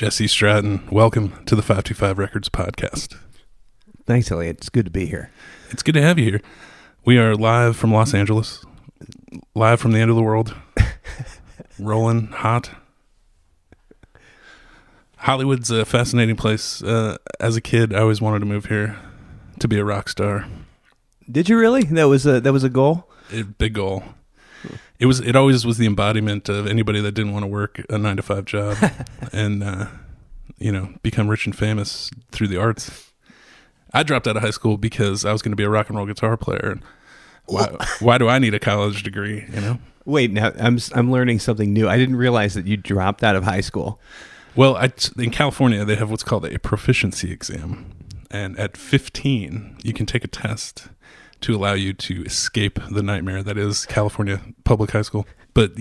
Jesse Stratton, welcome to the 525 Records podcast. Thanks, Elliot. It's good to be here. It's good to have you here. We are live from Los Angeles, live from the end of the world, rolling hot. Hollywood's a fascinating place. As a kid, I always wanted to move here to be a rock star. Did you really? That was a goal? Big goal. It was. It always was the embodiment of anybody that didn't want to work a 9-to-5 job and, become rich and famous through the arts. I dropped out of high school because I was going to be a rock and roll guitar player. Why do I need a college degree? You know. Wait, now I'm learning something new. I didn't realize that you dropped out of high school. Well, in California they have what's called a proficiency exam, and at 15 you can take a test to allow you to escape the nightmare that is California public high school. But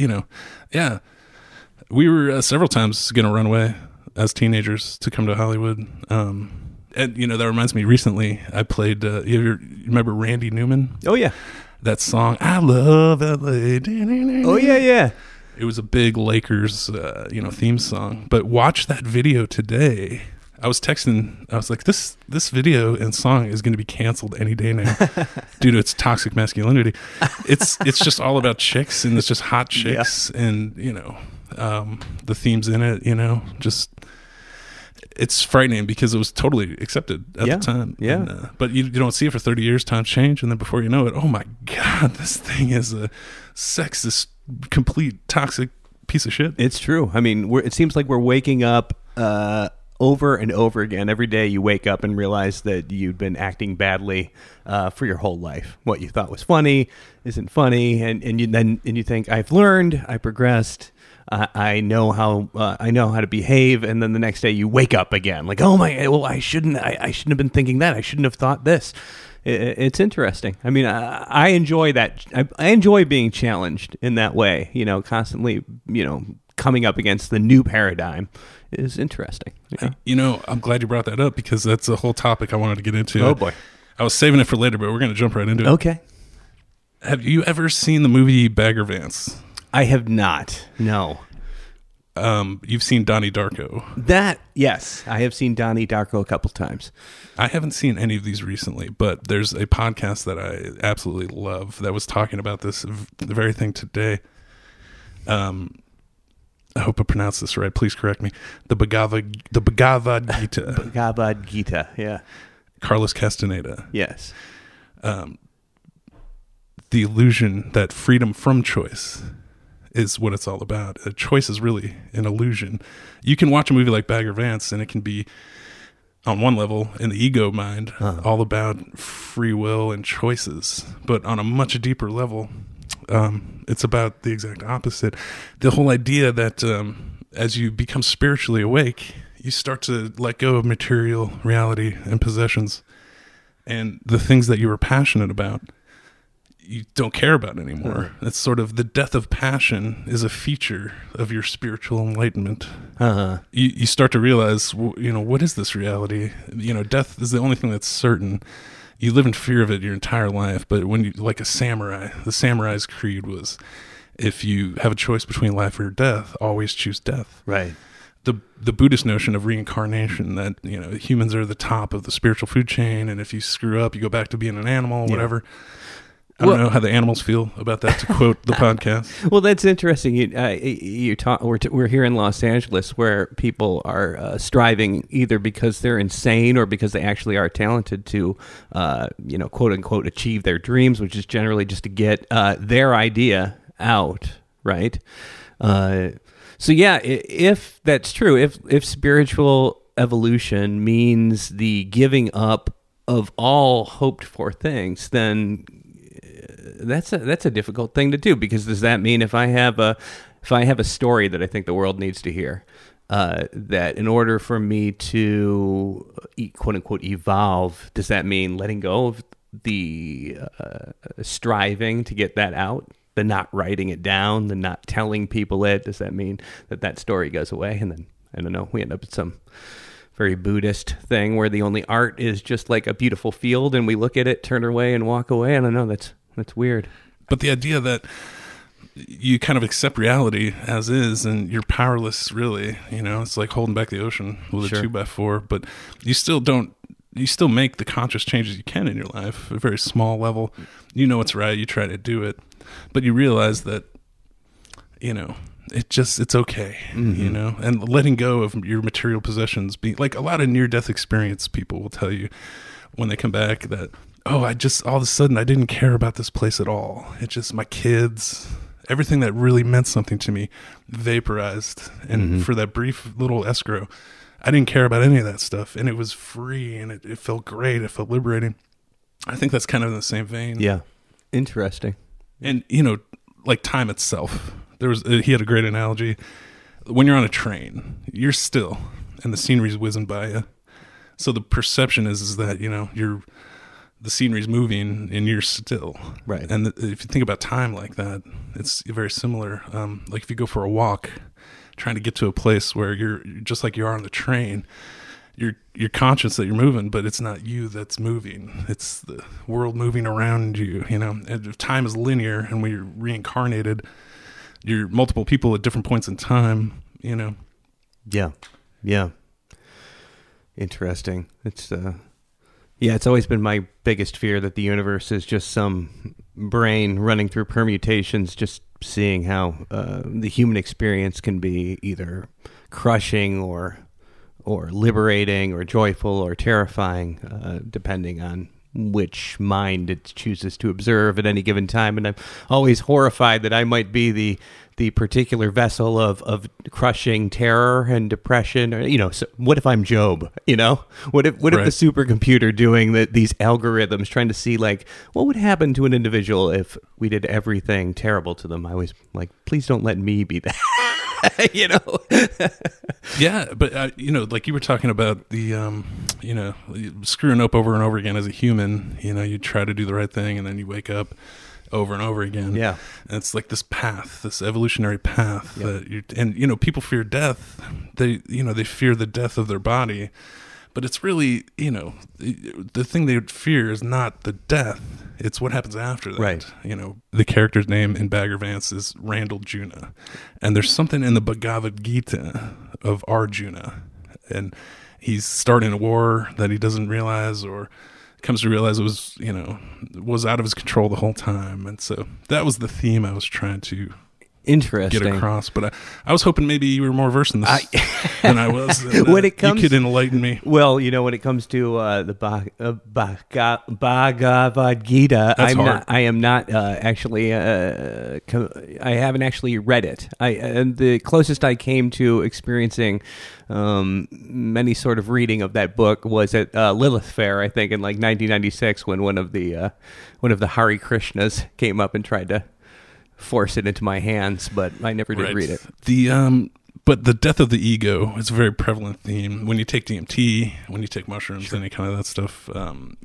we were several times going to run away as teenagers to come to Hollywood. And, that reminds me, recently I played, you remember Randy Newman? Oh, yeah. That song, I Love L.A. Oh, yeah, yeah. It was a big Lakers, theme song. But watch that video today. I was texting, I was like, this video and song is going to be canceled any day now due to its toxic masculinity. It's just all about chicks, and it's just hot chicks, yeah. And, the themes in it, just... It's frightening because it was totally accepted at the time. Yeah. And, but you don't see it for 30 years, times change. And then before you know it, oh my God, this thing is a sexist, complete toxic piece of shit. It's true. I mean, it seems like we're waking up over and over again. Every day you wake up and realize that you've been acting badly for your whole life. What you thought was funny isn't funny. And you think, I've learned, I progressed. I know how to behave, and then the next day you wake up again, like, oh my, well, I shouldn't have been thinking that. I shouldn't have thought this. It's interesting. I mean, I enjoy that. I enjoy being challenged in that way. Constantly, coming up against the new paradigm is interesting. I'm glad you brought that up because that's a whole topic I wanted to get into. Oh boy, I was saving it for later, but we're going to jump right into it. Okay. Have you ever seen the movie Bagger Vance? I have not. No. You've seen Donnie Darko. Yes. I have seen Donnie Darko a couple times. I haven't seen any of these recently, but there's a podcast that I absolutely love that was talking about this very thing today. I hope I pronounced this right. Please correct me. The Bhagavad Gita. Bhagavad Gita, yeah. Carlos Castaneda. Yes. The illusion that freedom from choice is what it's all about. A choice is really an illusion. You can watch a movie like Bagger Vance and it can be, on one level, in the ego mind, all about free will and choices. But on a much deeper level, it's about the exact opposite. The whole idea that as you become spiritually awake, you start to let go of material reality and possessions and the things that you were passionate about. You don't care about it anymore. It's sort of the death of passion is a feature of your spiritual enlightenment. You start to realize, what is this reality? Death is the only thing that's certain. You live in fear of it your entire life. But when you, like a samurai, the samurai's creed was, if you have a choice between life or death, always choose death. Right. The Buddhist notion of reincarnation, that humans are the top of the spiritual food chain, and if you screw up, you go back to being an animal, whatever. I don't know how the animals feel about that, to quote the podcast. Well, that's interesting. We're here in Los Angeles where people are striving either because they're insane or because they actually are talented to, quote unquote, achieve their dreams, which is generally just to get their idea out, right? So, yeah, if that's true, if spiritual evolution means the giving up of all hoped-for things, then... That's a difficult thing to do, because does that mean if I have a story that I think the world needs to hear, that in order for me to quote unquote evolve, does that mean letting go of the striving to get that out, the not writing it down, the not telling people it? Does that mean that story goes away, and then I don't know, we end up at some very Buddhist thing where the only art is just like a beautiful field, and we look at it, turn away, and walk away? I don't know. That's weird. But the idea that you kind of accept reality as is, and you're powerless, really. You know, it's like holding back the ocean with a 2x4, but you still don't. You still make the conscious changes you can in your life, at a very small level. You know what's right. You try to do it, but you realize that, you know, it's okay, you know, and letting go of your material possessions. Be like a lot of near-death experience people will tell you when they come back that, oh, I just, all of a sudden I didn't care about this place at all. It just, my kids, everything that really meant something to me vaporized. And for that brief little escrow, I didn't care about any of that stuff, and it was free, and it felt great. It felt liberating. I think that's kind of in the same vein. Yeah. Interesting. And, you know, like time itself. He had a great analogy. When you're on a train, you're still, and the scenery's whizzing by you. So the perception is that, you know, the scenery's moving and you're still. Right. And if you think about time like that, it's very similar. Like if you go for a walk, trying to get to a place where you're just like you are on the train, you're conscious that you're moving, but it's not you that's moving. It's the world moving around you, you know. And if time is linear, and when you're reincarnated, you're multiple people at different points in time, you know? Yeah. Yeah. Interesting. It's, yeah, it's always been my biggest fear that the universe is just some brain running through permutations, just seeing how, the human experience can be either crushing or liberating or joyful or terrifying, depending on which mind it chooses to observe at any given time. And I'm always horrified that I might be the particular vessel of crushing terror and depression, or, you know, so what if I'm Job, you know, what if the supercomputer doing these algorithms trying to see like what would happen to an individual if we did everything terrible to them. I was like, please don't let me be that, you know? Yeah. But you know, like you were talking about the, you know, screwing up over and over again as a human, you know, you try to do the right thing and then you wake up over and over again. Yeah. And it's like this path, this evolutionary path that you know, people fear death. They fear the death of their body, but it's really, you know, the thing they fear is not the death. It's what happens after that. Right. You know, the character's name in Bagger Vance is Randall Juna. And there's something in the Bhagavad Gita of Arjuna. And he's starting a war that he doesn't realize, or comes to realize it was out of his control the whole time. And so that was the theme I was trying to get across. But I was hoping maybe you were more versed in this than I was. And, when it comes, you could enlighten me. Well, you know, when it comes to the Bhagavad Gita, I haven't actually read it. The closest I came to experiencing many sort of reading of that book was at Lilith Fair, I think, in like 1996, when one of the Hare Krishnas came up and tried to force it into my hands, but I never did read it. But the death of the ego is a very prevalent theme. When you take DMT, when you take mushrooms, any kind of that stuff,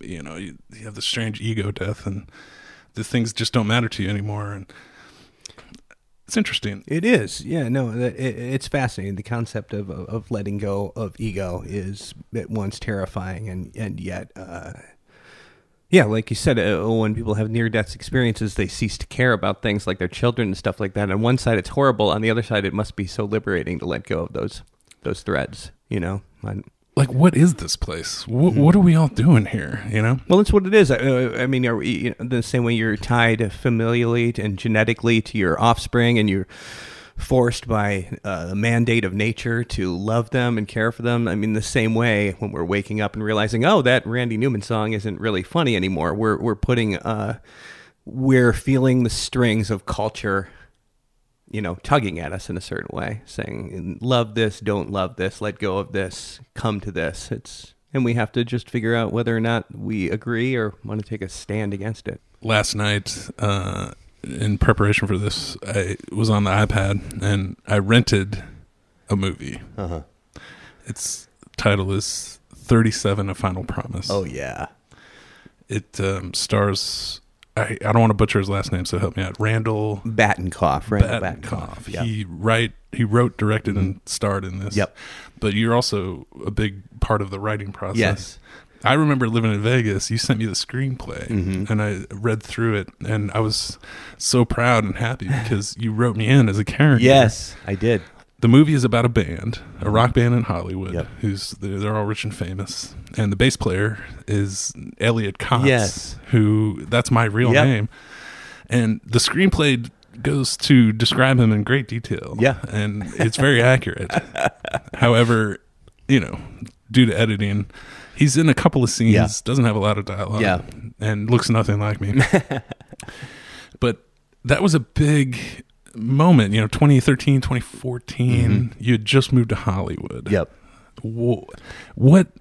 you know, you have this strange ego death, and the things just don't matter to you anymore. And it's interesting. It is. Yeah, no, it's fascinating. The concept of letting go of ego is at once terrifying and yet, yeah, like you said, when people have near-death experiences, they cease to care about things like their children and stuff like that. On one side, it's horrible. On the other side, it must be so liberating to let go of those threads, you know? Like, what is this place? What are we all doing here, you know? Well, it's what it is. I mean, are we, you know, the same way you're tied familially and genetically to your offspring, and you're forced by the mandate of nature to love them and care for them. I mean, the same way when we're waking up and realizing, oh, that Randy Newman song isn't really funny anymore. We're putting, we're feeling the strings of culture, you know, tugging at us in a certain way, saying, love this, don't love this, let go of this, come to this. And we have to just figure out whether or not we agree or want to take a stand against it. Last night, in preparation for this, I was on the iPad and I rented a movie. Its title is 37 A Final Promise. Oh, yeah. It stars, I don't want to butcher his last name, so help me out. Randall Batinkoff. Batinkoff. Yep. He wrote, directed, and starred in this. Yep. But you're also a big part of the writing process. Yes. I remember living in Vegas. You sent me the screenplay, mm-hmm. and I read through it, and I was so proud and happy because you wrote me in as a character. Yes, I did. The movie is about a band, a rock band in Hollywood, yep. They're all rich and famous, and the bass player is Elliot Cox, yes. That's my real yep. name, and the screenplay goes to describe him in great detail, yeah, and it's very accurate. However, due to editing, he's in a couple of scenes, yeah. doesn't have a lot of dialogue, yeah. and looks nothing like me. But that was a big moment, 2013, 2014, mm-hmm. you had just moved to Hollywood. Yep. What,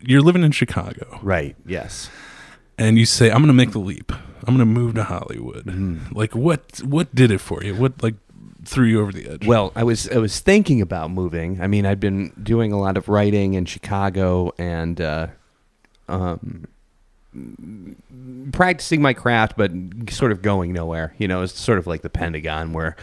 you're living in Chicago. Right, yes. And you say, I'm going to make the leap. I'm going to move to Hollywood. Mm-hmm. What did it for you? What, threw you over the edge? Well, I was thinking about moving. I mean, I'd been doing a lot of writing in Chicago and practicing my craft, but sort of going nowhere. It's sort of like the Pentagon where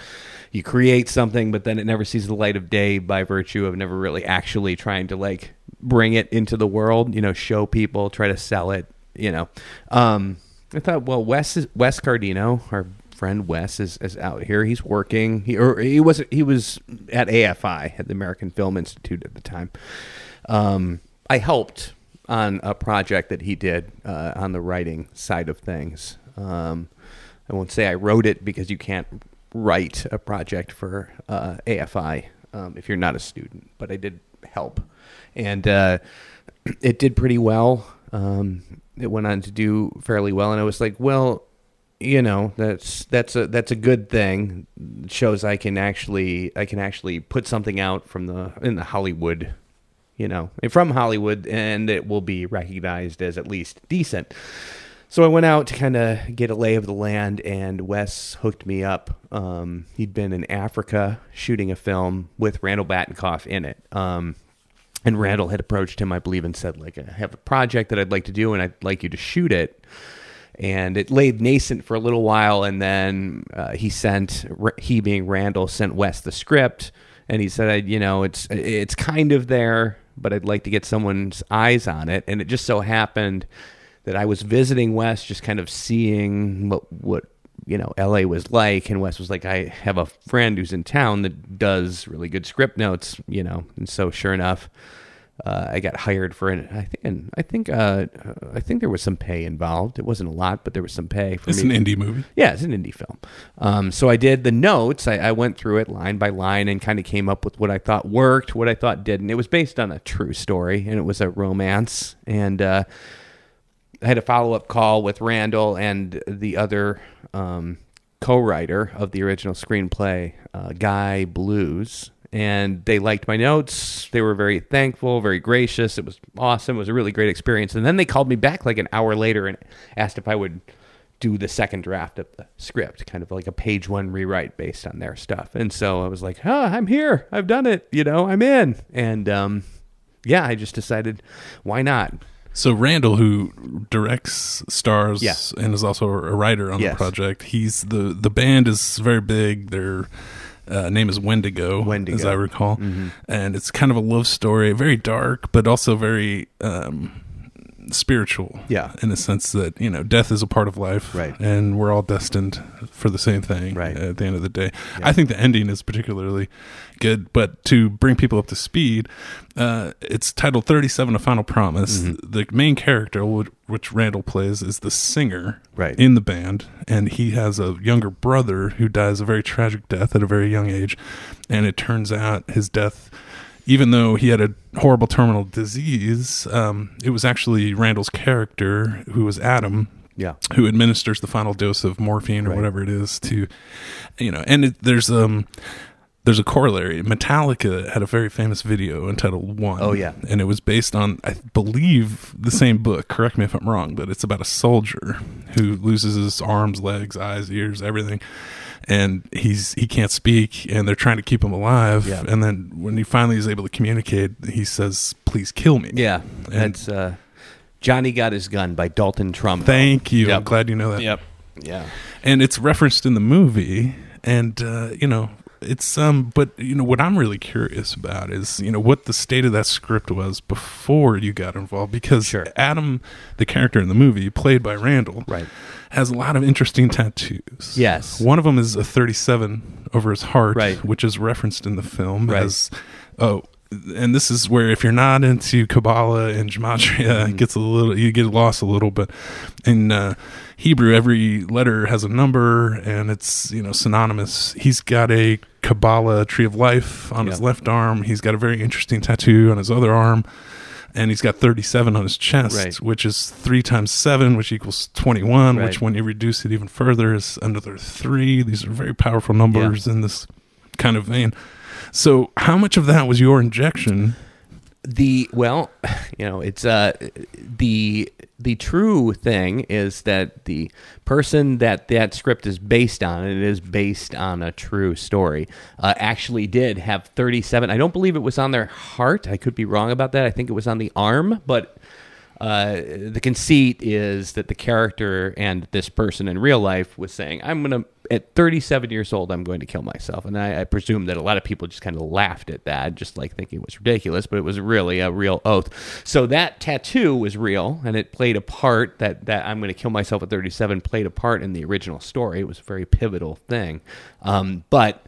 you create something, but then it never sees the light of day by virtue of never really actually trying to bring it into the world. Show people, try to sell it. I thought, well, Wes Cardino, our friend Wes is out here. He's working. He was at AFI, at the American Film Institute at the time. I helped on a project that he did on the writing side of things. I won't say I wrote it because you can't write a project for AFI if you're not a student, but I did help. And it did pretty well. It went on to do fairly well. And I was like, well, that's a good thing. It shows I can actually put something out in the Hollywood, from Hollywood, and it will be recognized as at least decent. So I went out to kind of get a lay of the land, and Wes hooked me up. He'd been in Africa shooting a film with Randall Batinkoff in it. And Randall had approached him, I believe, and said, I have a project that I'd like to do, and I'd like you to shoot it. And it laid nascent for a little while, and then he, being Randall, sent Wes the script, and he said, it's kind of there, but I'd like to get someone's eyes on it. And it just so happened that I was visiting Wes, just kind of seeing what LA was like, and Wes was like, I have a friend who's in town that does really good script notes, and so sure enough, I got hired for it. I think there was some pay involved. It wasn't a lot, but there was some pay for me. It's an indie movie. Yeah, it's an indie film. So I did the notes. I went through it line by line and kind of came up with what I thought worked, what I thought didn't. It was based on a true story, and it was a romance. And I had a follow-up call with Randall and the other co-writer of the original screenplay, Guy Blues. And they liked my notes. They were very thankful, very gracious. It was awesome. It was a really great experience. And then they called me back an hour later and asked if I would do the second draft of the script, kind of like a page one rewrite based on their stuff. And so I was like, I'm here. I've done it. I'm in. And I just decided, why not? So Randall, who directs, stars, yeah. and is also a writer on yes. the project, he's the band is very big. They're... name is Wendigo, as I recall. Mm-hmm. And it's kind of a love story, very dark, but also very spiritual. Yeah. In the sense that, death is a part of life. Right. And we're all destined for the same thing right. at the end of the day. Yeah. I think the ending is particularly good. But to bring people up to speed, it's titled 37 A Final Promise. Mm-hmm. The main character, which Randall plays, is the singer right. in the band. And he has a younger brother who dies a very tragic death at a very young age. And it turns out his death... Even though he had a horrible terminal disease, it was actually Randall's character, who was Adam, yeah. who administers the final dose of morphine or right. whatever it is to, and there's a corollary. Metallica had a very famous video entitled One. Oh, yeah. And it was based on, I believe, the same book. Correct me if I'm wrong, but it's about a soldier who loses his arms, legs, eyes, ears, everything. And he can't speak, and they're trying to keep him alive. Yeah. And then when he finally is able to communicate, he says, "Please kill me." Yeah, and that's "Johnny Got His Gun" by Dalton Trumbo. Thank you. Yep. I'm glad you know that. Yep. Yeah. And it's referenced in the movie, and It's but you know what I'm really curious about is, you know, what the state of that script was before you got involved, because sure. Adam, the character in the movie played by Randall, right, has a lot of interesting tattoos. Yes. One of them is a 37 over his heart, right, which is referenced in the film, right, as and this is where, if you're not into Kabbalah and Gematria, it gets a little, you get lost a little bit. In Hebrew, every letter has a number, and it's, you know, synonymous. He's got a Kabbalah tree of life on his left arm. He's got a very interesting tattoo on his other arm, and he's got 37 on his chest, right, which is 3 times 7, which equals 21, right, which when you reduce it even further is another 3. These are very powerful numbers in this kind of vein. So how much of that was your injection? The true thing is that the person that script is based on, and it is based on a true story, actually did have 37. I don't believe it was on their heart. I could be wrong about that. I think it was on the arm, but the conceit is that the character and this person in real life was saying, I'm going to, at 37 years old, I'm going to kill myself. And I presume that a lot of people just kind of laughed at that, just like thinking it was ridiculous, but it was really a real oath. So that tattoo was real, and it played a part, that I'm going to kill myself at 37 played a part in the original story. It was a very pivotal thing. But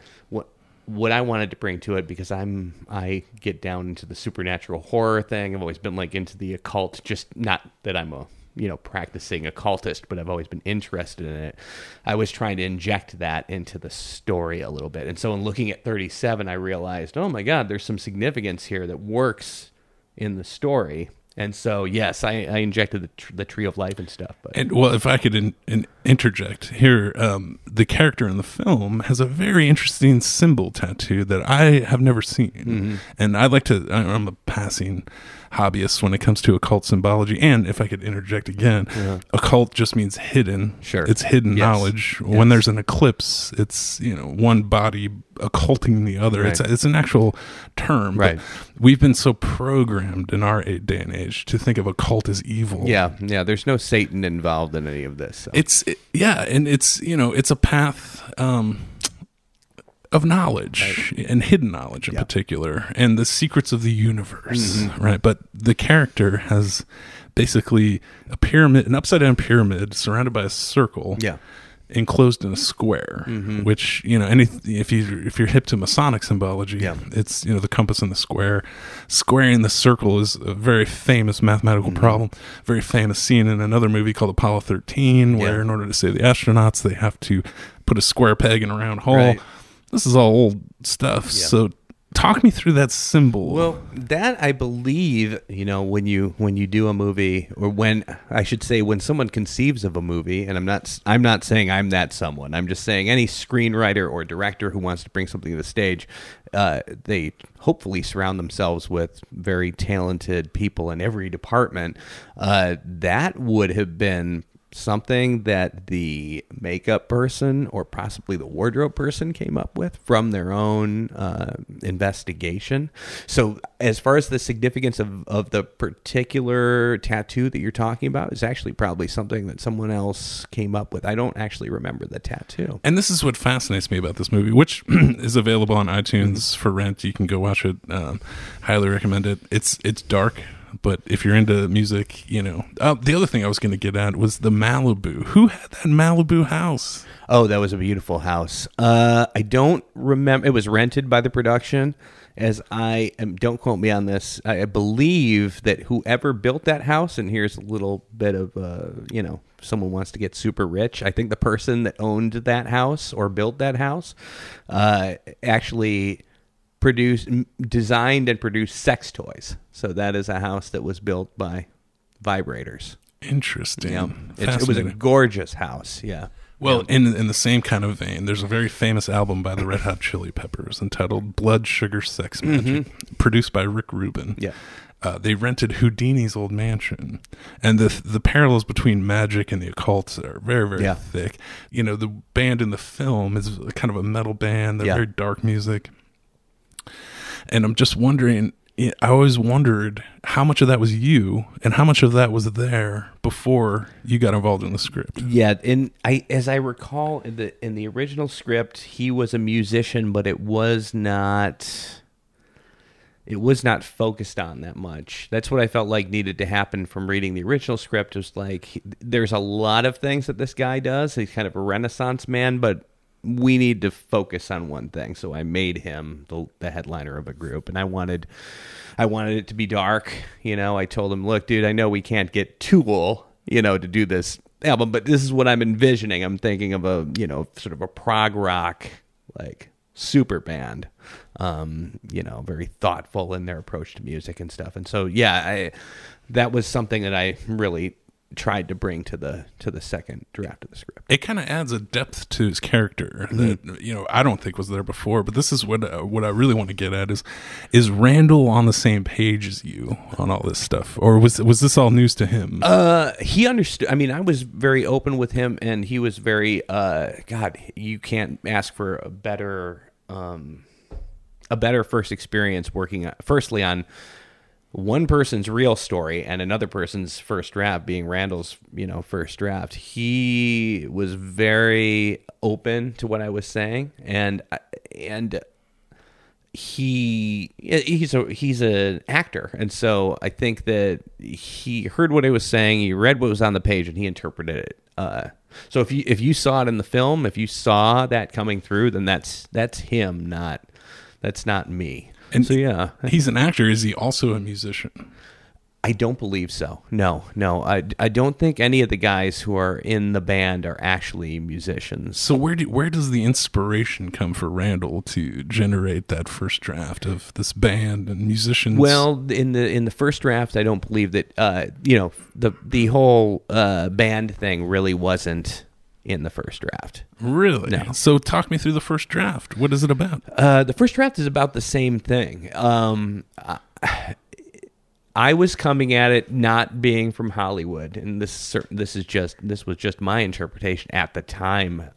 what I wanted to bring to it, because I get down into the supernatural horror thing. I've always been like into the occult, just not that I'm a, you know, practicing occultist, but I've always been interested in it. I was trying to inject that into the story a little bit. And so in looking at 37, I realized, oh my God, there's some significance here that works in the story. And so, yes, I injected the tree of life and stuff. But. And, well, if I could interject here, the character in the film has a very interesting symbol tattoo that I have never seen. Mm-hmm. And I'm a passing hobbyist when it comes to occult symbology. And if I could interject again, occult just means hidden. Sure. It's hidden knowledge. Yes. When there's an eclipse, it's, you know, one body occulting the other. Right. It's an actual term. Right. But we've been so programmed in our day and age to think of occult as evil. Yeah. There's no Satan involved in any of this. So. It's you know, it's a path of knowledge, right, and hidden knowledge in particular, and the secrets of the universe, right? But the character has basically a pyramid, an upside down pyramid surrounded by a circle. Yeah. Enclosed in a square, which, you know, if you're hip to Masonic symbology, it's, you know, the compass and the square. Squaring the circle is a very famous mathematical problem, very famous scene in another movie called Apollo 13, where in order to save the astronauts, they have to put a square peg in a round hole. Right. This is all old stuff. Yeah. So talk me through that symbol. Well, that, I believe, you know, when you do a movie, or when someone conceives of a movie, and I'm not saying I'm that someone. I'm just saying any screenwriter or director who wants to bring something to the stage, they hopefully surround themselves with very talented people in every department. That would have been something that the makeup person or possibly the wardrobe person came up with from their own investigation. So as far as the significance of the particular tattoo that you're talking about is actually probably something that someone else came up with. I don't actually remember the tattoo. And this is what fascinates me about this movie, which is available on iTunes for rent. You can go watch it. Highly recommend it. It's dark. But if you're into music, you know. The other thing I was going to get at was the Malibu. Who had that Malibu house? Oh, that was a beautiful house. I don't remember. It was rented by the production. Don't quote me on this. I believe that whoever built that house, and here's a little bit of, you know, someone wants to get super rich. I think the person that owned that house or built that house actually designed and produced sex toys. So that is a house that was built by vibrators. Interesting. Yeah. It was a gorgeous house. Yeah. Well, in the same kind of vein, there's a very famous album by the Red Hot Chili Peppers entitled Blood Sugar Sex Magic, produced by Rick Rubin. Yeah. They rented Houdini's old mansion, and the parallels between magic and the occult are very, very thick. You know, the band in the film is kind of a metal band. They're very dark music. And I'm just wondering, I always wondered how much of that was you and how much of that was there before you got involved in the script. Yeah, and as I recall, in the original script, he was a musician, but it was not focused on that much. That's what I felt like needed to happen from reading the original script. It was like, there's a lot of things that this guy does. He's kind of a Renaissance man, but we need to focus on one thing. So I made him the headliner of a group, and I wanted it to be dark. You know, I told him, look, dude, I know we can't get Tool, you know, to do this album, but this is what I'm envisioning. I'm thinking of a, you know, sort of a prog rock, like super band, you know, very thoughtful in their approach to music and stuff. And so, yeah, that was something that I really tried to bring to the second draft of the script. It kind of adds a depth to his character that, you know, I don't think was there before, but this is what I really want to get at is Randall on the same page as you on all this stuff, or was this all news to him? He understood. I mean, I was very open with him, and he was very, God, you can't ask for a better first experience working firstly on one person's real story and another person's first draft, being Randall's, you know, first draft. He was very open to what I was saying, and he's an actor, and so I think that he heard what I was saying, he read what was on the page, and he interpreted it. So if you saw it in the film, if you saw that coming through, then that's him, that's not me. And so, yeah, he's an actor. Is he also a musician? I don't believe so. No. I don't think any of the guys who are in the band are actually musicians. So where does the inspiration come for Randall to generate that first draft of this band and musicians? Well, in the first draft, I don't believe that you know, the whole band thing really wasn't in the first draft. Really? No. So talk me through the first draft. What is it about? The first draft is about the same thing. I was coming at it not being from Hollywood, and this was just my interpretation at the time.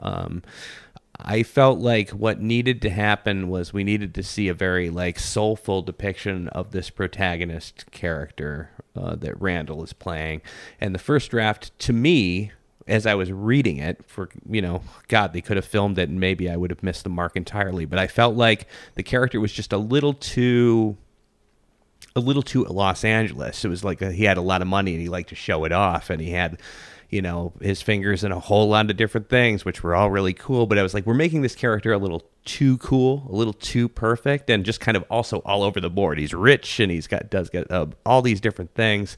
I felt like what needed to happen was we needed to see a very like soulful depiction of this protagonist character that Randall is playing. And the first draft, to me, as I was reading it, for, you know, God, they could have filmed it and maybe I would have missed the mark entirely, but I felt like the character was just a little too Los Angeles. It was like he had a lot of money and he liked to show it off, and he had, you know, his fingers in a whole lot of different things, which were all really cool, but I was like, we're making this character a little too cool, a little too perfect, and just kind of also all over the board. He's rich and he's got all these different things.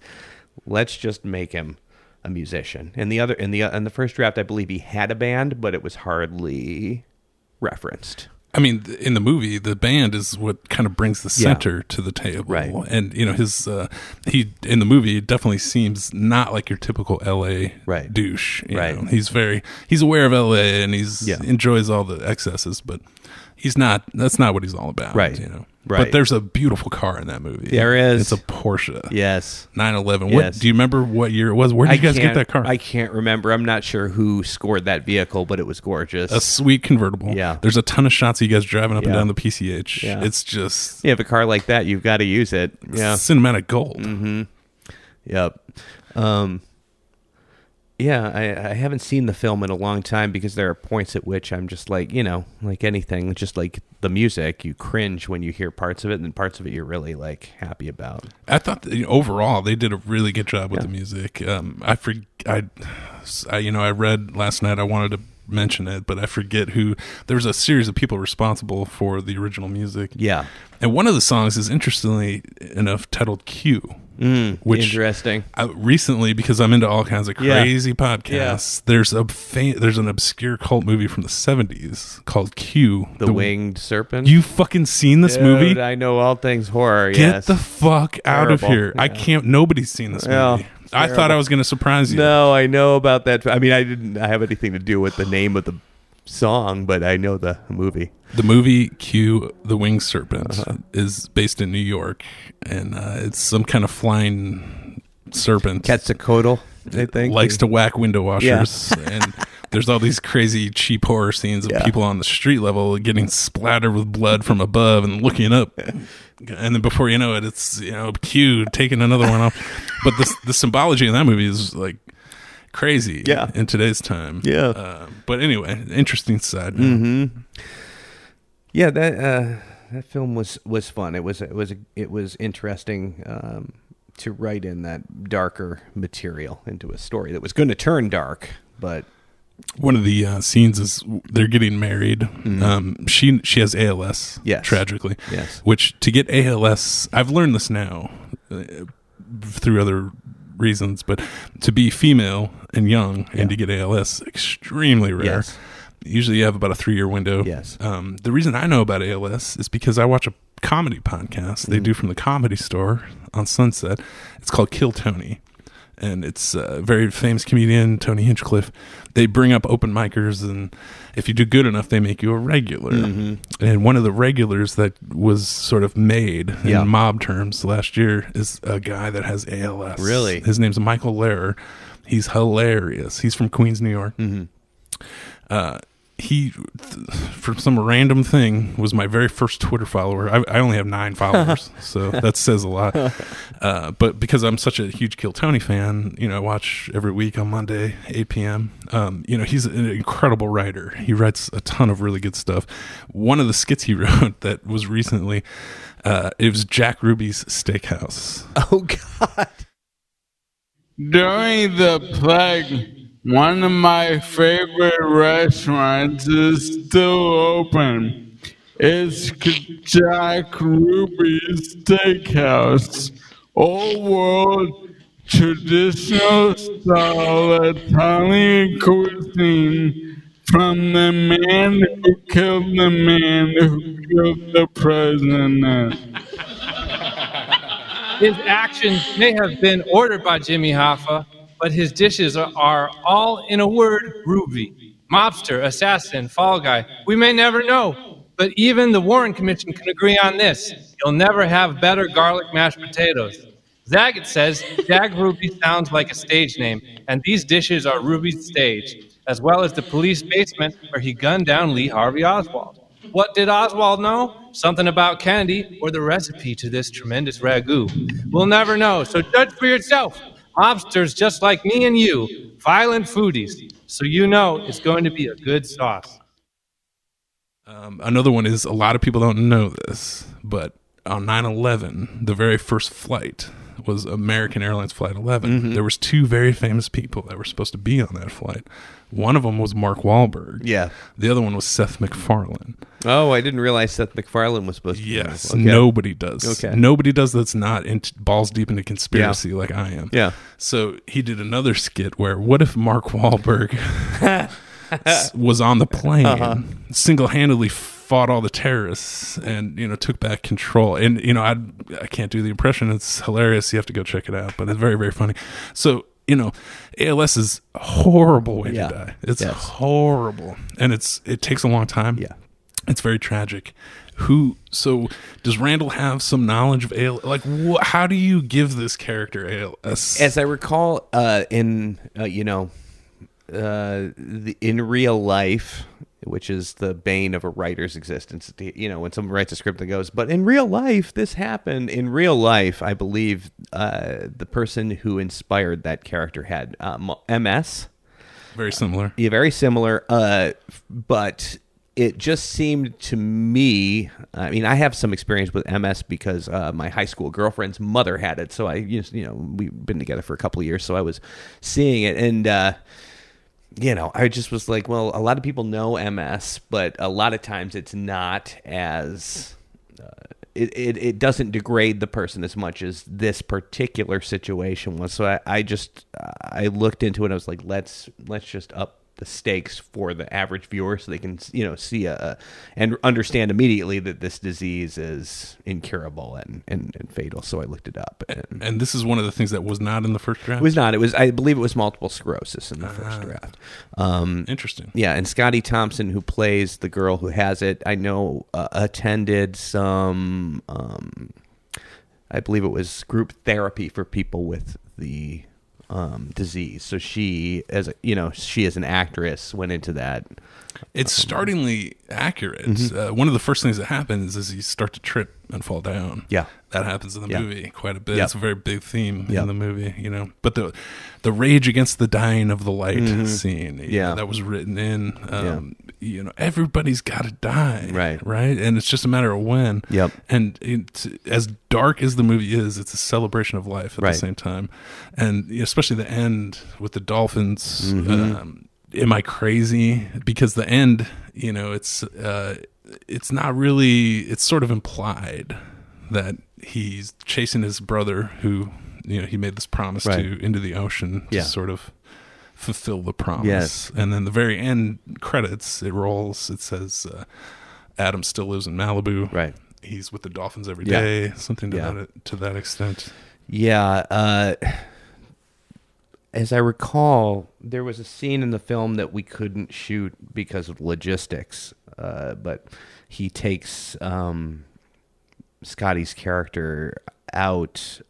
Let's just make him a musician. In the first draft, I believe he had a band, but it was hardly referenced. I mean, in the movie, the band is what kind of brings the center to the table, right? And you know, his he in the movie definitely seems not like your typical LA douche. You know? He's aware of LA and he enjoys all the excesses, but that's not what he's all about, right? You know. Right. But there's a beautiful car in that movie. There is. It's a Porsche. Yes. 911. Yes. Do you remember what year it was? Where did you guys get that car? I can't remember. I'm not sure who scored that vehicle, but it was gorgeous. A sweet convertible. Yeah. There's a ton of shots of you guys driving up and down the PCH. Yeah. It's just... You have a car like that, you've got to use it. Yeah. Cinematic gold. Mm-hmm. Yep. Yeah, I haven't seen the film in a long time because there are points at which I'm just like, you know, like anything, just like the music, you cringe when you hear parts of it, and then parts of it you're really like happy about. I thought that, you know, overall they did a really good job with the music. I read last night, I wanted to mention it, but I forget who. There's a series of people responsible for the original music. Yeah. And one of the songs is, interestingly enough, titled Q. Which interesting. Recently, because I'm into all kinds of crazy podcasts, there's an obscure cult movie from the 70s called Q the Winged Serpent. You fucking seen this movie? I know all things horror. Get the fuck out of here. Yeah. I can't. Nobody's seen this movie. I thought I was going to surprise you. No, I know about that. I mean, I didn't have anything to do with the name of the song, but I know the movie. The movie Q the Winged Serpent is based in New York, and it's some kind of flying serpent. Quetzalcoatl, I think. Likes to whack window washers. Yeah. And there's all these crazy cheap horror scenes of people on the street level getting splattered with blood from above and looking up. And then before you know it, it's, you know, Q taking another one off. But the symbology in that movie is like crazy in today's time. Yeah. But anyway, interesting side note. Mm-hmm. Yeah, that film was fun. It was interesting to write in that darker material into a story that was going to turn dark. But one of the scenes is they're getting married. Mm-hmm. She has ALS, tragically. Yes. Which, to get ALS, I've learned this now through other reasons, but to be female and young and to get ALS, extremely rare. Yes. Usually you have about a 3-year window. Yes. The reason I know about ALS is because I watch a comedy podcast they do from the Comedy Store on Sunset. It's called Kill Tony. And it's a very famous comedian, Tony Hinchcliffe. They bring up open micers, and if you do good enough, they make you a regular. Mm-hmm. And one of the regulars that was sort of made in mob terms last year is a guy that has ALS. Really? His name's Michael Lehrer. He's hilarious. He's from Queens, New York. Mm-hmm. He, for some random thing, was my very first Twitter follower. I only have 9 followers, so that says a lot. But because I'm such a huge Kill Tony fan, you know, I watch every week on Monday, 8 p.m. You know, he's an incredible writer. He writes a ton of really good stuff. One of the skits he wrote that was recently, it was Jack Ruby's Steakhouse. Oh, God. During the plague, one of my favorite restaurants is still open. It's Jack Ruby's Steakhouse. Old world, traditional style Italian cuisine from the man who killed the man who killed the president. His actions may have been ordered by Jimmy Hoffa, but his dishes are all, in a word, Ruby. Mobster, assassin, fall guy. We may never know, but even the Warren Commission can agree on this. You'll never have better garlic mashed potatoes. Zagat says, Jack Ruby sounds like a stage name, and these dishes are Ruby's stage, as well as the police basement where he gunned down Lee Harvey Oswald. What did Oswald know? Something about candy or the recipe to this tremendous ragu. We'll never know, so judge for yourself. Mobsters just like me and you, violent foodies. So you know it's going to be a good sauce. Another one is, a lot of people don't know this, but on 9/11, the very first flight was American Airlines Flight 11. Mm-hmm. There was 2 very famous people that were supposed to be on that flight. One of them was Mark Wahlberg. Yeah. The other one was Seth MacFarlane. Oh, I didn't realize Seth MacFarlane was supposed to be. Yes, okay. Nobody does. Okay. Nobody does that's not balls deep into conspiracy like I am. Yeah. So he did another skit where, what if Mark Wahlberg was on the plane, single-handedly fought all the terrorists and, you know, took back control. And, you know, I can't do the impression. It's hilarious. You have to go check it out, but it's very, very funny. So, you know, ALS is a horrible way to die. It's horrible. And it takes a long time. Yeah. It's very tragic. So does Randall have some knowledge of ALS? Like, how do you give this character ALS? As I recall, in real life, which is the bane of a writer's existence. You know, when someone writes a script that goes, but in real life, this happened. In real life, I believe the person who inspired that character had MS. Very similar. Yeah, very similar. But it just seemed to me, I mean, I have some experience with MS because my high school girlfriend's mother had it. So I used, you know, we've been together for a couple of years, so I was seeing it. And, you know, I just was like, well, a lot of people know MS, but a lot of times it's not as it doesn't degrade the person as much as this particular situation was. So I looked into it. And I was like, let's just up the stakes for the average viewer so they can, you know, see and understand immediately that this disease is incurable and fatal. So I looked it up. And this is one of the things that was not in the first draft? It was not. It was, I believe it was multiple sclerosis in the first draft. Interesting. Yeah, and Scotty Thompson, who plays the girl who has it, I know attended some, I believe it was group therapy for people with the disease. So she, as a, you know, she as an actress went into that. It's startlingly accurate. Mm-hmm. One of the first things that happens is you start to trip and fall down. Yeah, that happens in the movie quite a bit. It's a very big theme in the movie, you know. But the rage against the dying of the light scene, you know, that was written in. You know, everybody's got to die, right, and it's just a matter of when. Yep. And it's, as dark as the movie is, it's a celebration of life at the same time, and especially the end with the dolphins. Am I crazy? Because the end, you know, it's not really, it's sort of implied that he's chasing his brother who, you know, he made this promise to into the ocean to sort of fulfill the promise. Yes. And then the very end credits, it rolls. It says, Adam still lives in Malibu. Right. He's with the dolphins every day, something to that extent. Yeah. As I recall, there was a scene in the film that we couldn't shoot because of logistics, but he takes Scotty's character out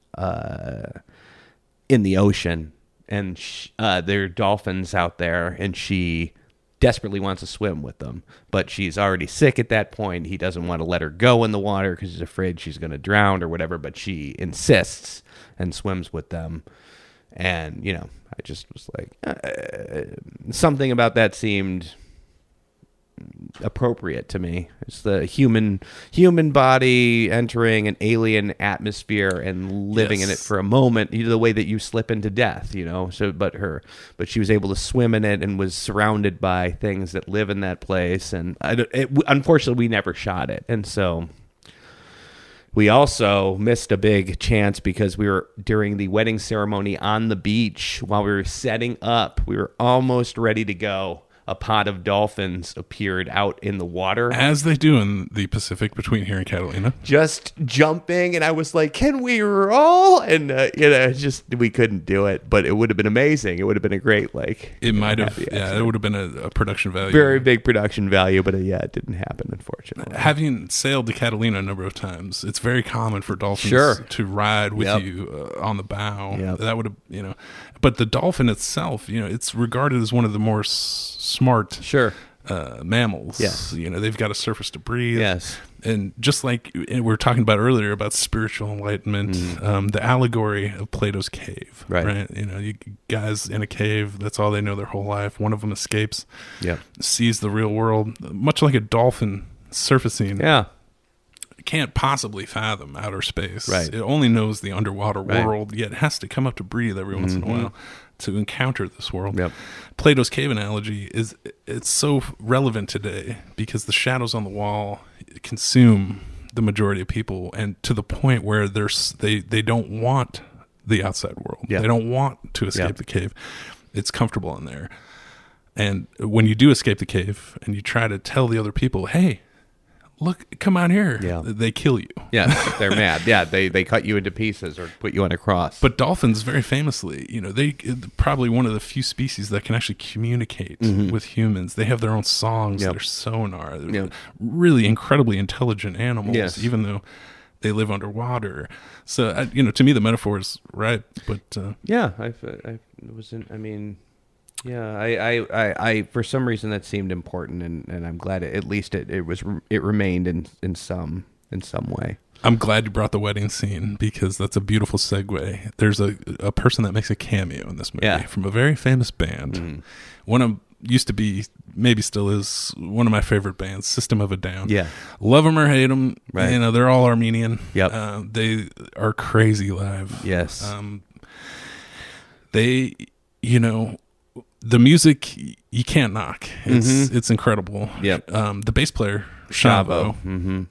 in the ocean, and there are dolphins out there, and she desperately wants to swim with them, but she's already sick at that point. He doesn't want to let her go in the water because he's afraid she's going to drown or whatever, but she insists and swims with them. And, you know, I just was like, something about that seemed appropriate to me. It's the human body entering an alien atmosphere and living in it for a moment, you know, the way that you slip into death, you know. So, but she was able to swim in it and was surrounded by things that live in that place. And unfortunately, we never shot it. And so... we also missed a big chance because we were during the wedding ceremony on the beach while we were setting up. We were almost ready to go. A pod of dolphins appeared out in the water. As they do in the Pacific between here and Catalina. Just jumping. And I was like, can we roll? And, you know, just we couldn't do it. But it would have been amazing. It would have been a great, like. It might have. Yeah, it would have been a production value. Very big production value. But, it didn't happen, unfortunately. Having sailed to Catalina a number of times, it's very common for dolphins to ride with you on the bow. Yep. That would have, you know. But the dolphin itself, you know, it's regarded as one of the more smart mammals. Yes. You know, they've got a surface to breathe. Yes. And just like we were talking about earlier about spiritual enlightenment, the allegory of Plato's Cave, right? You know, you guys in a cave, that's all they know their whole life. One of them escapes, sees the real world, much like a dolphin surfacing. Yeah. Can't possibly fathom outer space. Right. It only knows the underwater world, yet it has to come up to breathe every once in a while to encounter this world. Yep. Plato's Cave analogy it's so relevant today because the shadows on the wall consume the majority of people, and to the point where they don't want the outside world. Yep. They don't want to escape the cave. It's comfortable in there. And when you do escape the cave and you try to tell the other people, hey, look, come out here. Yeah. They kill you. Yeah, they're mad. Yeah, they cut you into pieces or put you on a cross. But dolphins, very famously, you know, they probably one of the few species that can actually communicate with humans. They have their own songs, their sonar. They're really incredibly intelligent animals, even though they live underwater. So, you know, to me, the metaphor is right. But I wasn't. I mean. Yeah, I for some reason that seemed important, and I'm glad at least it remained in some way. I'm glad you brought the wedding scene because that's a beautiful segue. There's a person that makes a cameo in this movie from a very famous band. One of used to be, maybe still is, one of my favorite bands, System of a Down. Yeah, love them or hate them, you know, they're all Armenian. Yep, they are crazy live. Yes, they, you know. The music you can't knock. It's incredible. Yep. The bass player Shavo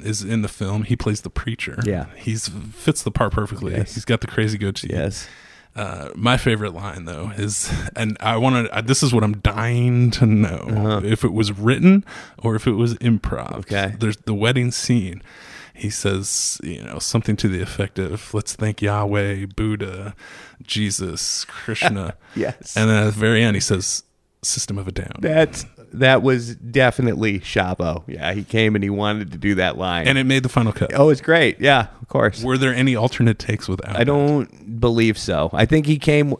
is in the film. He plays the preacher. Yeah. He's fits the part perfectly. Yes. He's got the crazy goatee. Yes. My favorite line though is, and I want to. This is what I'm dying to know if it was written or if it was improv. Okay. There's the wedding scene. He says, you know, something to the effect of, let's thank Yahweh, Buddha, Jesus, Krishna. Yes. And then at the very end, he says, System of a Down. That's That was definitely Shavo. Yeah, he came and he wanted to do that line. And it made the final cut. Oh, it's great. Yeah, of course. Were there any alternate takes without it? I don't believe so. I think he came,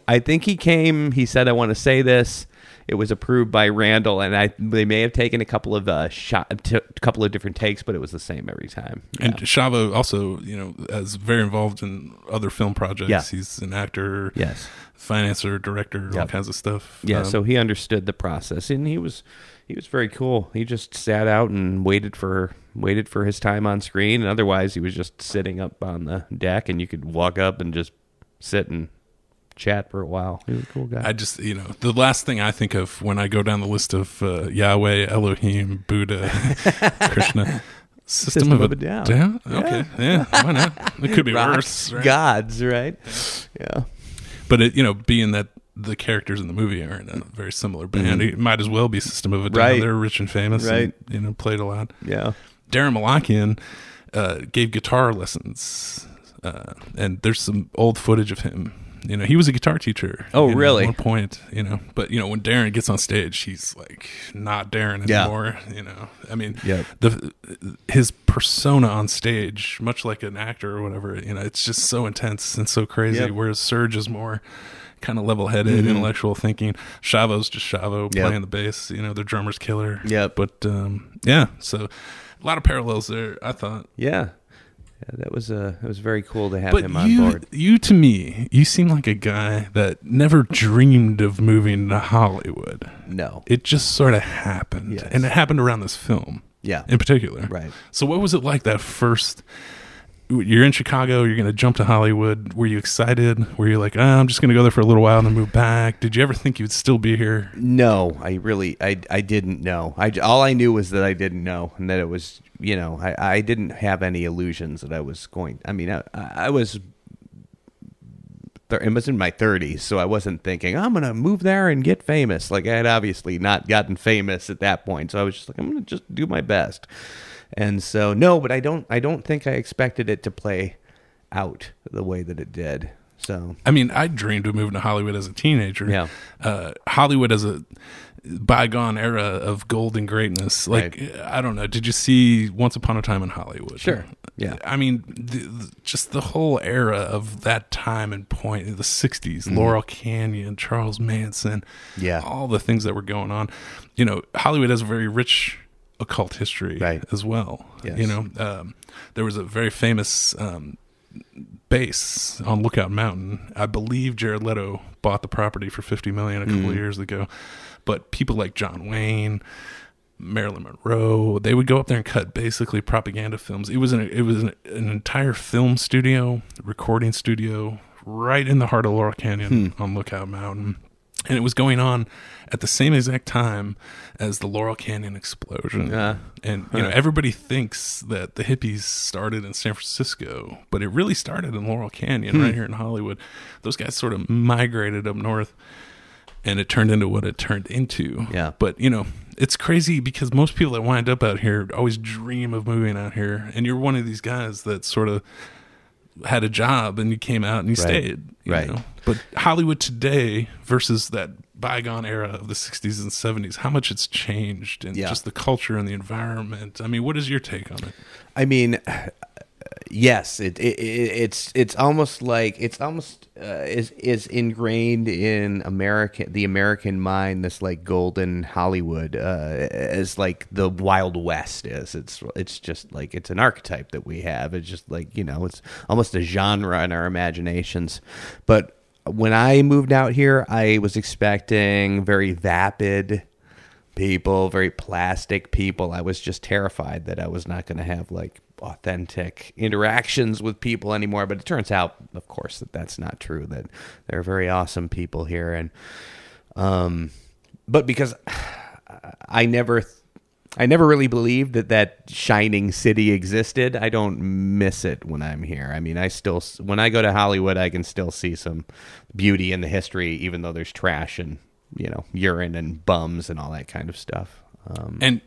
he said, I want to say this. It was approved by Randall, and they may have taken a couple of different takes, but it was the same every time. Yeah. And Shavo also, is very involved in other film projects. Yeah. He's an actor, yes, financer, director, yep, all kinds of stuff. Yeah, so he understood the process, and he was very cool. He just sat out and waited for his time on screen, and otherwise he was just sitting up on the deck, and you could walk up and just sit and chat for a while. He was a cool guy. I just, the last thing I think of when I go down the list of Yahweh, Elohim, Buddha, Krishna, System of a Down. Okay, yeah, why not? It could be worse, right? Gods, right? Yeah. But it, being that the characters in the movie are in a very similar band, mm-hmm, it might as well be System of a Down. Right. They're rich and famous, right? And, played a lot. Yeah. Darren Malakian gave guitar lessons, and there's some old footage of him. He was a guitar teacher. Oh, really? At one point, But, when Darren gets on stage, he's, not Darren anymore, I mean, yep, his persona on stage, much like an actor or whatever, it's just so intense and so crazy, yep, whereas Serge is more kind of level-headed, mm-hmm, intellectual thinking. Shavo's just Shavo, yep, playing the bass. Their drummer's killer. Yeah. But, yeah, so a lot of parallels there, I thought. Yeah. Yeah, it was very cool to have him on board. You, to me, you seem like a guy that never dreamed of moving to Hollywood. No. It just sort of happened. Yes. And it happened around this film. Yeah. In particular. Right. So what was it like that first, you're in Chicago, you're going to jump to Hollywood. Were you excited? Were you like, oh, I'm just going to go there for a little while and then move back? Did you ever think you'd still be here? No, I didn't know. All I knew was that I didn't know, and that it was, I didn't have any illusions that I was going. I mean, it was in my 30s, so I wasn't thinking, I'm going to move there and get famous. Like, I had obviously not gotten famous at that point, so I was just like, I'm going to just do my best. And so, no, but I don't think I expected it to play out the way that it did. So, I mean, I dreamed of moving to Hollywood as a teenager. Yeah. Hollywood as a bygone era of golden greatness. Like, right. I don't know. Did you see Once Upon a Time in Hollywood? Sure. Yeah. I mean, just the whole era of that time and point in the 60s, mm-hmm, Laurel Canyon, Charles Manson. Yeah. All the things that were going on. Hollywood has a very rich occult history, right, as well. Yes. There was a very famous base on Lookout Mountain. I believe Jared Leto bought the property for $50 million a couple of years ago. But people like John Wayne, Marilyn Monroe, they would go up there and cut basically propaganda films. It was an entire film studio, recording studio, right in the heart of Laurel Canyon on Lookout Mountain. And it was going on at the same exact time as the Laurel Canyon explosion. And, everybody thinks that the hippies started in San Francisco, but it really started in Laurel Canyon, right here in Hollywood. Those guys sort of migrated up north, and it turned into what it turned into. Yeah. But, it's crazy because most people that wind up out here always dream of moving out here. And you're one of these guys that sort of had a job and you came out and you stayed. Right. But Hollywood today versus that bygone era of the 60s and 70s, how much it's changed, and just the culture and the environment. I mean, what is your take on it? I mean, yes, it's almost like is ingrained in the American mind, this like golden Hollywood, as like the Wild West is. It's just like, it's an archetype that we have. It's just like, it's almost a genre in our imaginations. But when I moved out here, I was expecting very vapid people, very plastic people. I was just terrified that I was not going to have like authentic interactions with people anymore, but it turns out, of course, that that's not true, that there are very awesome people here. And but because I never really believed that shining city existed, I don't miss it when I'm here. I mean, when I go to Hollywood, I can still see some beauty in the history, even though there's trash and urine and bums and all that kind of stuff. And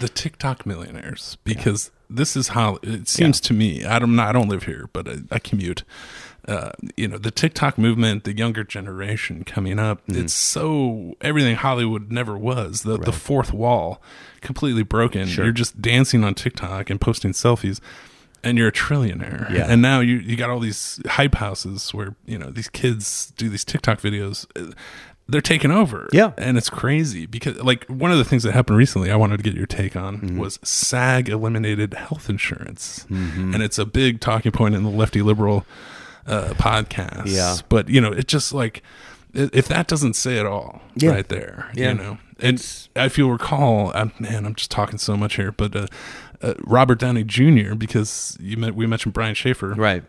the TikTok millionaires, because this is how it seems to me. I don't live here, but I commute. you know, the TikTok movement, the younger generation coming up, it's so everything Hollywood never was. The fourth wall completely broken. Sure. You're just dancing on TikTok and posting selfies and you're a trillionaire. Yeah. And now you got all these hype houses where, you know, these kids do these TikTok videos. They're taking over. Yeah. And it's crazy because, like, one of the things that happened recently I wanted to get your take on was SAG eliminated health insurance. Mm-hmm. And it's a big talking point in the lefty liberal podcast. Yeah. But, you know, it just, like, if that doesn't say it all right there, you know. And I feel I'm just talking so much here, but Robert Downey Jr., because we mentioned Brian Schaefer. Right.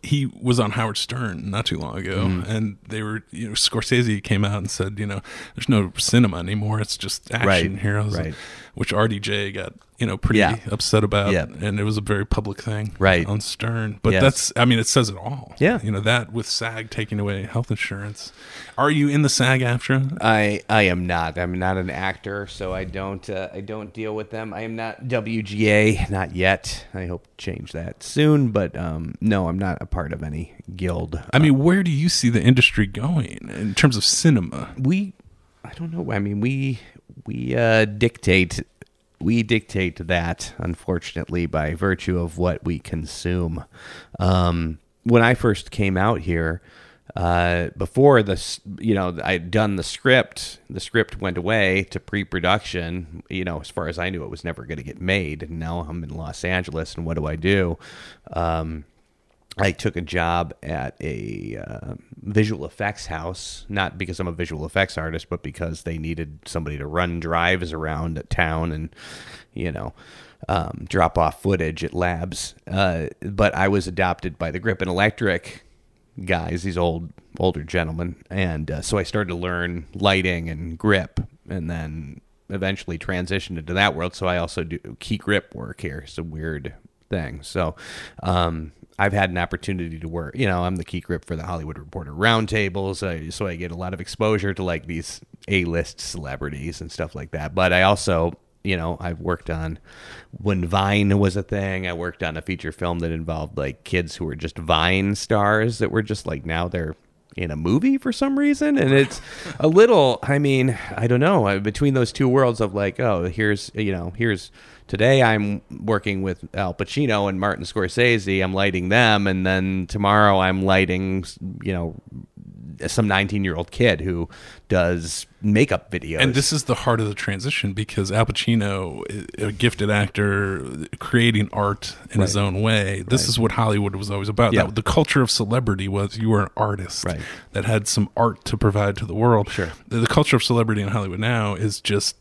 He was on Howard Stern not too long ago, and they were, you know, Scorsese came out and said, you know, there's no cinema anymore. It's just action heroes, which RDJ got, you know, pretty upset about. Yeah. And it was a very public thing on Stern. But that's, I mean, it says it all. Yeah. You know, that with SAG taking away health insurance. Are you in the SAG after? I am not. I'm not an actor, so I don't deal with them. I am not WGA, not yet. I hope to change that soon, but no, I'm not a part of any guild. I mean, where do you see the industry going in terms of cinema? I don't know. I mean, we dictate. We dictate that, unfortunately, by virtue of what we consume. When I first came out here, before this, you know, I'd done the script. The script went away to pre-production. You know, as far as I knew, it was never going to get made. And now I'm in Los Angeles, and what do? I took a job at a visual effects house, not because I'm a visual effects artist, but because they needed somebody to run drives around the town and, you know, drop off footage at labs. But I was adopted by the Grip and Electric guys, these older gentlemen. And so I started to learn lighting and grip, and then eventually transitioned into that world. So I also do key grip work here. It's a weird thing. So, I've had an opportunity to work, you know, I'm the key grip for the Hollywood Reporter Roundtables, so I get a lot of exposure to, like, these A-list celebrities and stuff like that. But I also, you know, I've worked on, when Vine was a thing, I worked on a feature film that involved, like, kids who were just Vine stars that were just, like, now they're in a movie for some reason. And it's a little, I mean, I don't know, between those two worlds of, like, oh, here's today I'm working with Al Pacino and Martin Scorsese, I'm lighting them, and then tomorrow I'm lighting, you know, some 19-year-old kid who does makeup videos. And this is the heart of the transition, because Al Pacino, a gifted actor, creating art in his own way. This is what Hollywood was always about. Yeah. The culture of celebrity was you were an artist that had some art to provide to the world. Sure. The culture of celebrity in Hollywood now is just,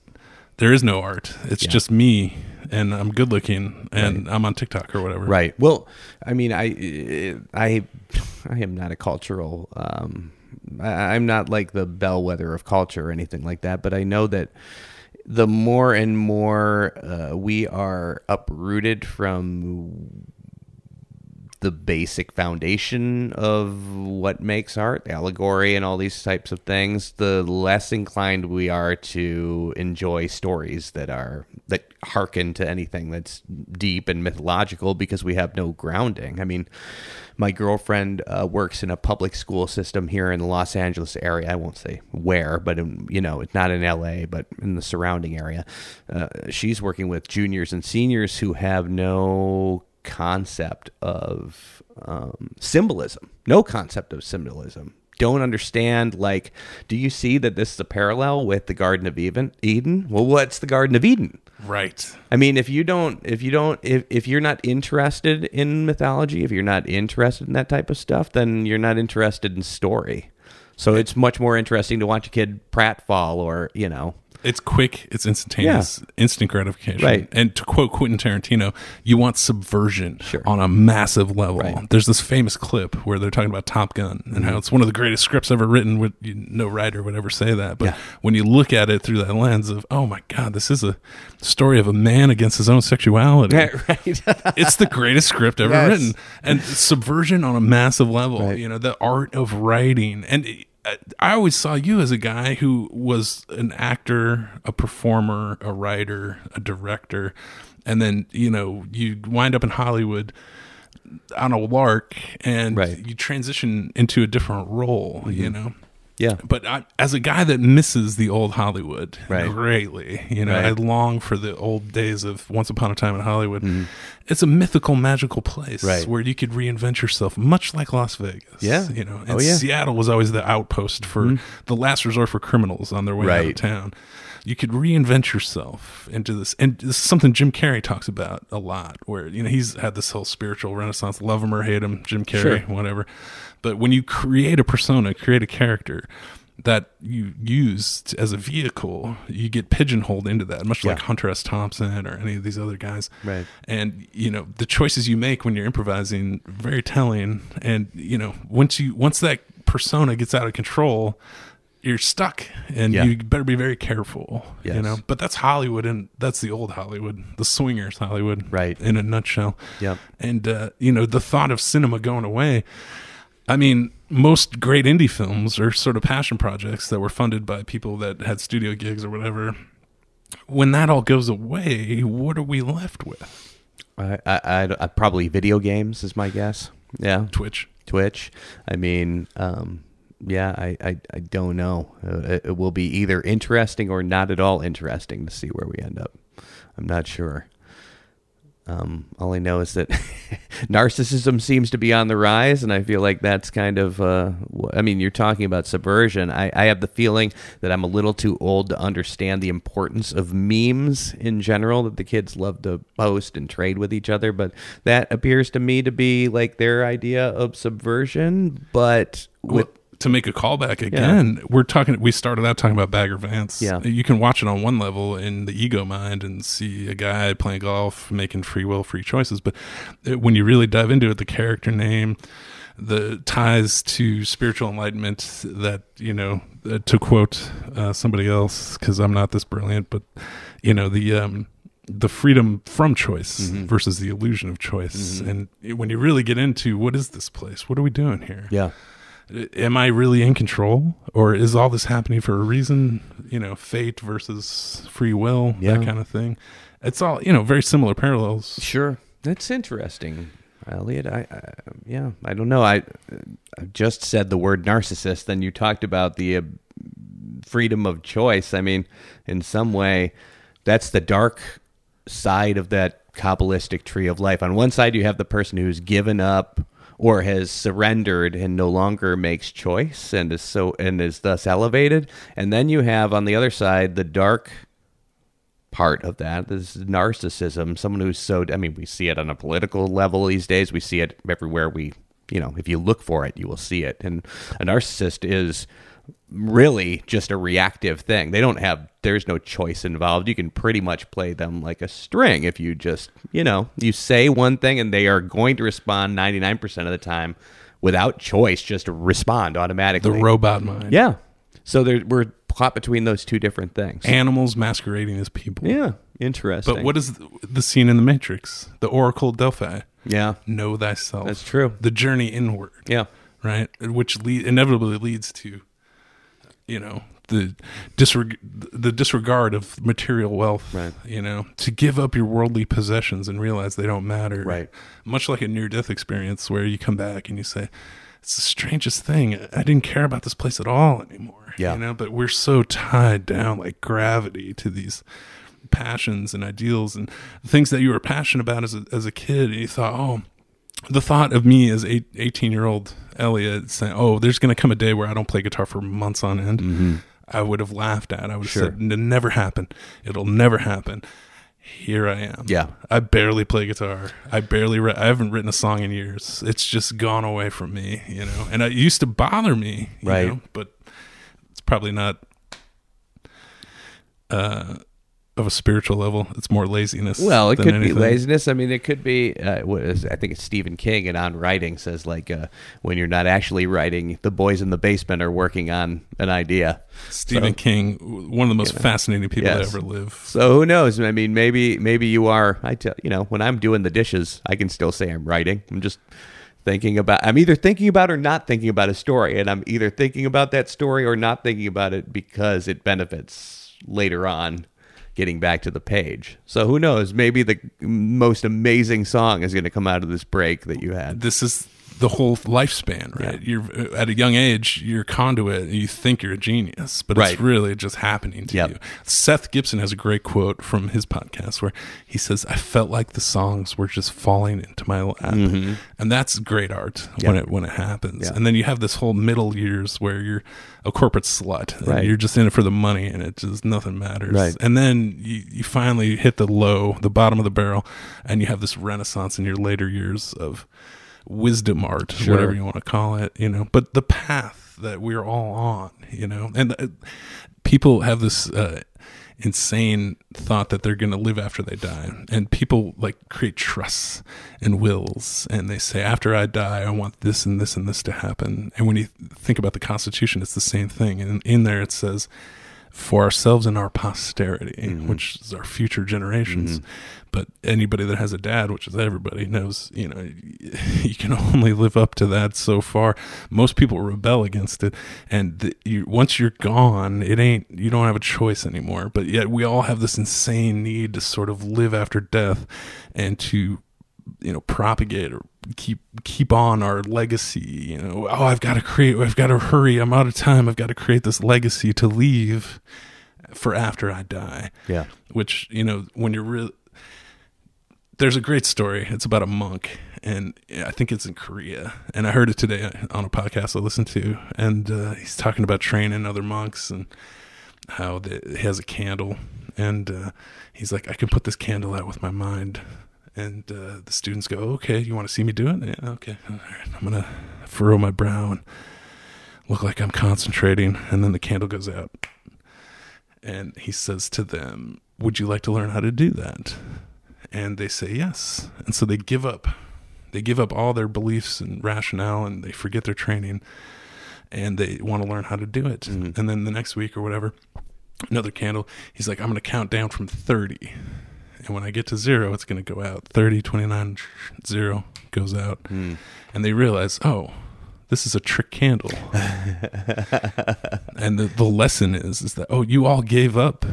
there is no art. It's just me, and I'm good looking, and I'm on TikTok or whatever. Right. Well, I mean, I am not a cultural, I'm not, like, the bellwether of culture or anything like that, but I know that the more and more we are uprooted from the basic foundation of what makes art, allegory and all these types of things, the less inclined we are to enjoy stories that hearken to anything that's deep and mythological, because we have no grounding. I mean, my girlfriend works in a public school system here in the Los Angeles area. I won't say where, but in, you know, it's not in LA, but in the surrounding area. She's working with juniors and seniors who have no concept of symbolism, don't understand, like, do you see that this is a parallel with the Garden of Eden? Well, what's the Garden of Eden? Right. I mean, if you're not interested in mythology, if you're not interested in that type of stuff, then you're not interested in story. So it's much more interesting to watch a kid pratfall, or, you know, it's quick, it's instantaneous, instant gratification. Right. And to quote Quentin Tarantino, you want subversion on a massive level. Right. There's this famous clip where they're talking about Top Gun and how it's one of the greatest scripts ever written. No writer would ever say that. But when you look at it through that lens of, oh my God, this is a story of a man against his own sexuality. Right. It's the greatest script ever written. And subversion on a massive level. Right. You know, the art of writing. And I always saw you as a guy who was an actor, a performer, a writer, a director, and then, you know, you wind up in Hollywood on a lark, and you transition into a different role, you know? Yeah. But I, as a guy that misses the old Hollywood greatly, you know, I long for the old days of Once Upon a Time in Hollywood. It's a mythical, magical place where you could reinvent yourself, much like Las Vegas. Yeah. You know, and Seattle was always the outpost for the last resort for criminals on their way out of town. You could reinvent yourself into this. And this is something Jim Carrey talks about a lot, where, you know, he's had this whole spiritual renaissance, love him or hate him, Jim Carrey, whatever. But when you create a persona, create a character that you use as a vehicle, you get pigeonholed into that, much like Hunter S. Thompson or any of these other guys. Right. And, you know, the choices you make when you're improvising, very telling. And, you know, once that persona gets out of control, you're stuck, and you better be very careful, you know, but that's Hollywood, and that's the old Hollywood, the swingers Hollywood, in a nutshell. Yeah. And, you know, the thought of cinema going away, I mean, most great indie films are sort of passion projects that were funded by people that had studio gigs or whatever. When that all goes away, what are we left with? I probably video games is my guess. Yeah. Twitch. I mean, yeah, I don't know. It will be either interesting or not at all interesting to see where we end up. I'm not sure. All I know is that narcissism seems to be on the rise, and I feel like that's kind of, I mean, you're talking about subversion. I have the feeling that I'm a little too old to understand the importance of memes in general, that the kids love to post and trade with each other, but that appears to me to be like their idea of subversion, but with... Well, to make a callback again, we started out talking about Bagger Vance. Yeah. You can watch it on one level in the ego mind and see a guy playing golf, making free will, free choices. But when you really dive into it, the character name, the ties to spiritual enlightenment that, you know, to quote somebody else, because I'm not this brilliant, but, you know, the freedom from choice versus the illusion of choice. And when you really get into what is this place? What are we doing here? Yeah. Am I really in control, or is all this happening for a reason? You know, fate versus free will, that kind of thing. It's all, you know, very similar parallels. Sure. That's interesting, Elliot. I don't know. I just said the word narcissist. Then you talked about the freedom of choice. I mean, in some way, that's the dark side of that Kabbalistic tree of life. On one side, you have the person who's given up or has surrendered and no longer makes choice and is thus elevated. And then you have on the other side the dark part of that. This is narcissism. Someone who's so, I mean, we see it on a political level these days. We see it everywhere. You know, if you look for it, you will see it. And a narcissist is really just a reactive thing. They don't have, there's no choice involved. You can pretty much play them like a string if you just, you know, you say one thing and they are going to respond 99% of the time without choice, just respond automatically. The robot mind. Yeah. So we're caught between those two different things. Animals masquerading as people. Yeah. Interesting. But what is the scene in The Matrix? The Oracle of Delphi. Yeah. Know thyself. That's true. The journey inward. Yeah. Right? Which inevitably leads to, you know, the disregard of material wealth, right. You know, to give up your worldly possessions and realize they don't matter. Right. Much like a near-death experience where you come back and you say, it's the strangest thing. I didn't care about this place at all anymore. Yeah. You know, but we're so tied down like gravity to these passions and ideals and things that you were passionate about as a kid. And you thought, oh, the thought of me as 18-year-old Elliot saying, oh, there's going to come a day where I don't play guitar for months on end. Mm-hmm. I would have laughed at. I would have said, never happen. It'll never happen. Here I am. Yeah. I barely play guitar. I haven't written a song in years. It's just gone away from me, you know, and it used to bother me, you know, but it's probably not, of a spiritual level. It's more laziness. Well, it could be laziness. I mean, it could be, I think it's Stephen King and On Writing says like, when you're not actually writing, the boys in the basement are working on an idea. Stephen King, one of the most fascinating people to ever live. So who knows? I mean, maybe you are, you know, when I'm doing the dishes, I can still say I'm writing. I'm just thinking about, I'm either thinking about or not thinking about a story. And I'm either thinking about that story or not thinking about it because it benefits later on. getting back to the page. So who knows? Maybe the most amazing song is going to come out of this break that you had. This is the whole lifespan, right? Yeah. You're at a young age, you're a conduit, and you think you're a genius, but it's really just happening to you. Seth Gibson has a great quote from his podcast where he says, "I felt like the songs were just falling into my lap," and that's great art when it happens. And then you have this whole middle years where you're a corporate slut, and you're just in it for the money, and it just nothing matters. And then you finally hit the low, the bottom of the barrel, and you have this renaissance in your later years of wisdom art, whatever you want to call it, but the path that we're all on, and people have this insane thought that they're going to live after they die, and people like create trusts and wills, and they say, after I die, I want this and this and this to happen. And when you think about the Constitution, it's the same thing, and in there it says, for ourselves and our posterity, which is our future generations. But anybody that has a dad, which is everybody, knows, you can only live up to that so far. Most people rebel against it. And once you're gone, you don't have a choice anymore. But yet we all have this insane need to sort of live after death and to, propagate or keep on our legacy. I've got to hurry, I'm out of time, I've got to create this legacy to leave for after I die. Which, when you're there's a great story, it's about a monk, and I think it's in Korea, and I heard it today on a podcast I listened to, and he's talking about training other monks and how he has a candle, and he's like, I can put this candle out with my mind. And the students go, okay, you want to see me do it? Yeah, okay. All right. I'm going to furrow my brow and look like I'm concentrating. And then the candle goes out. And he says to them, would you like to learn how to do that? And they say yes. And so they give up. They give up all their beliefs and rationale, and they forget their training. And they want to learn how to do it. Mm-hmm. And then the next week or whatever, another candle, he's like, I'm going to count down from 30. And when I get to 0, it's going to go out. 30, 29, 0 goes out. And they realize, oh, this is a trick candle. And the lesson is that, oh, you all gave up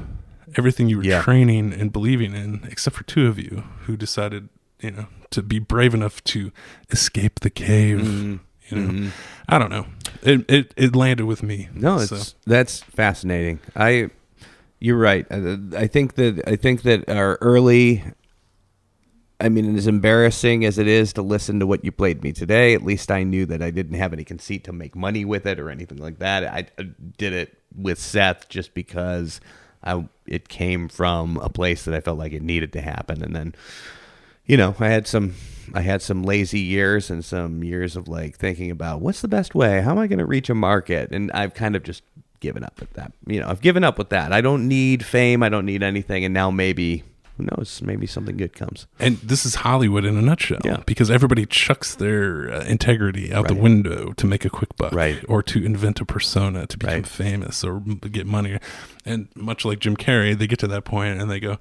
everything you were training and believing in, except for two of you who decided, to be brave enough to escape the cave. I don't know. It landed with me. No, that's fascinating. You're right. I think that our early, as embarrassing as it is to listen to what you played me today, at least I knew that I didn't have any conceit to make money with it or anything like that. I did it with Seth just because it came from a place that I felt like it needed to happen. And then, I had some lazy years and some years of like thinking about what's the best way? How am I going to reach a market? And I've kind of just given up at that. I've given up with that. I don't need fame. I don't need anything. And now maybe, who knows, maybe something good comes. And this is Hollywood in a nutshell, because everybody chucks their integrity out the window to make a quick buck, or to invent a persona, to become famous or get money. And much like Jim Carrey, they get to that point and they go,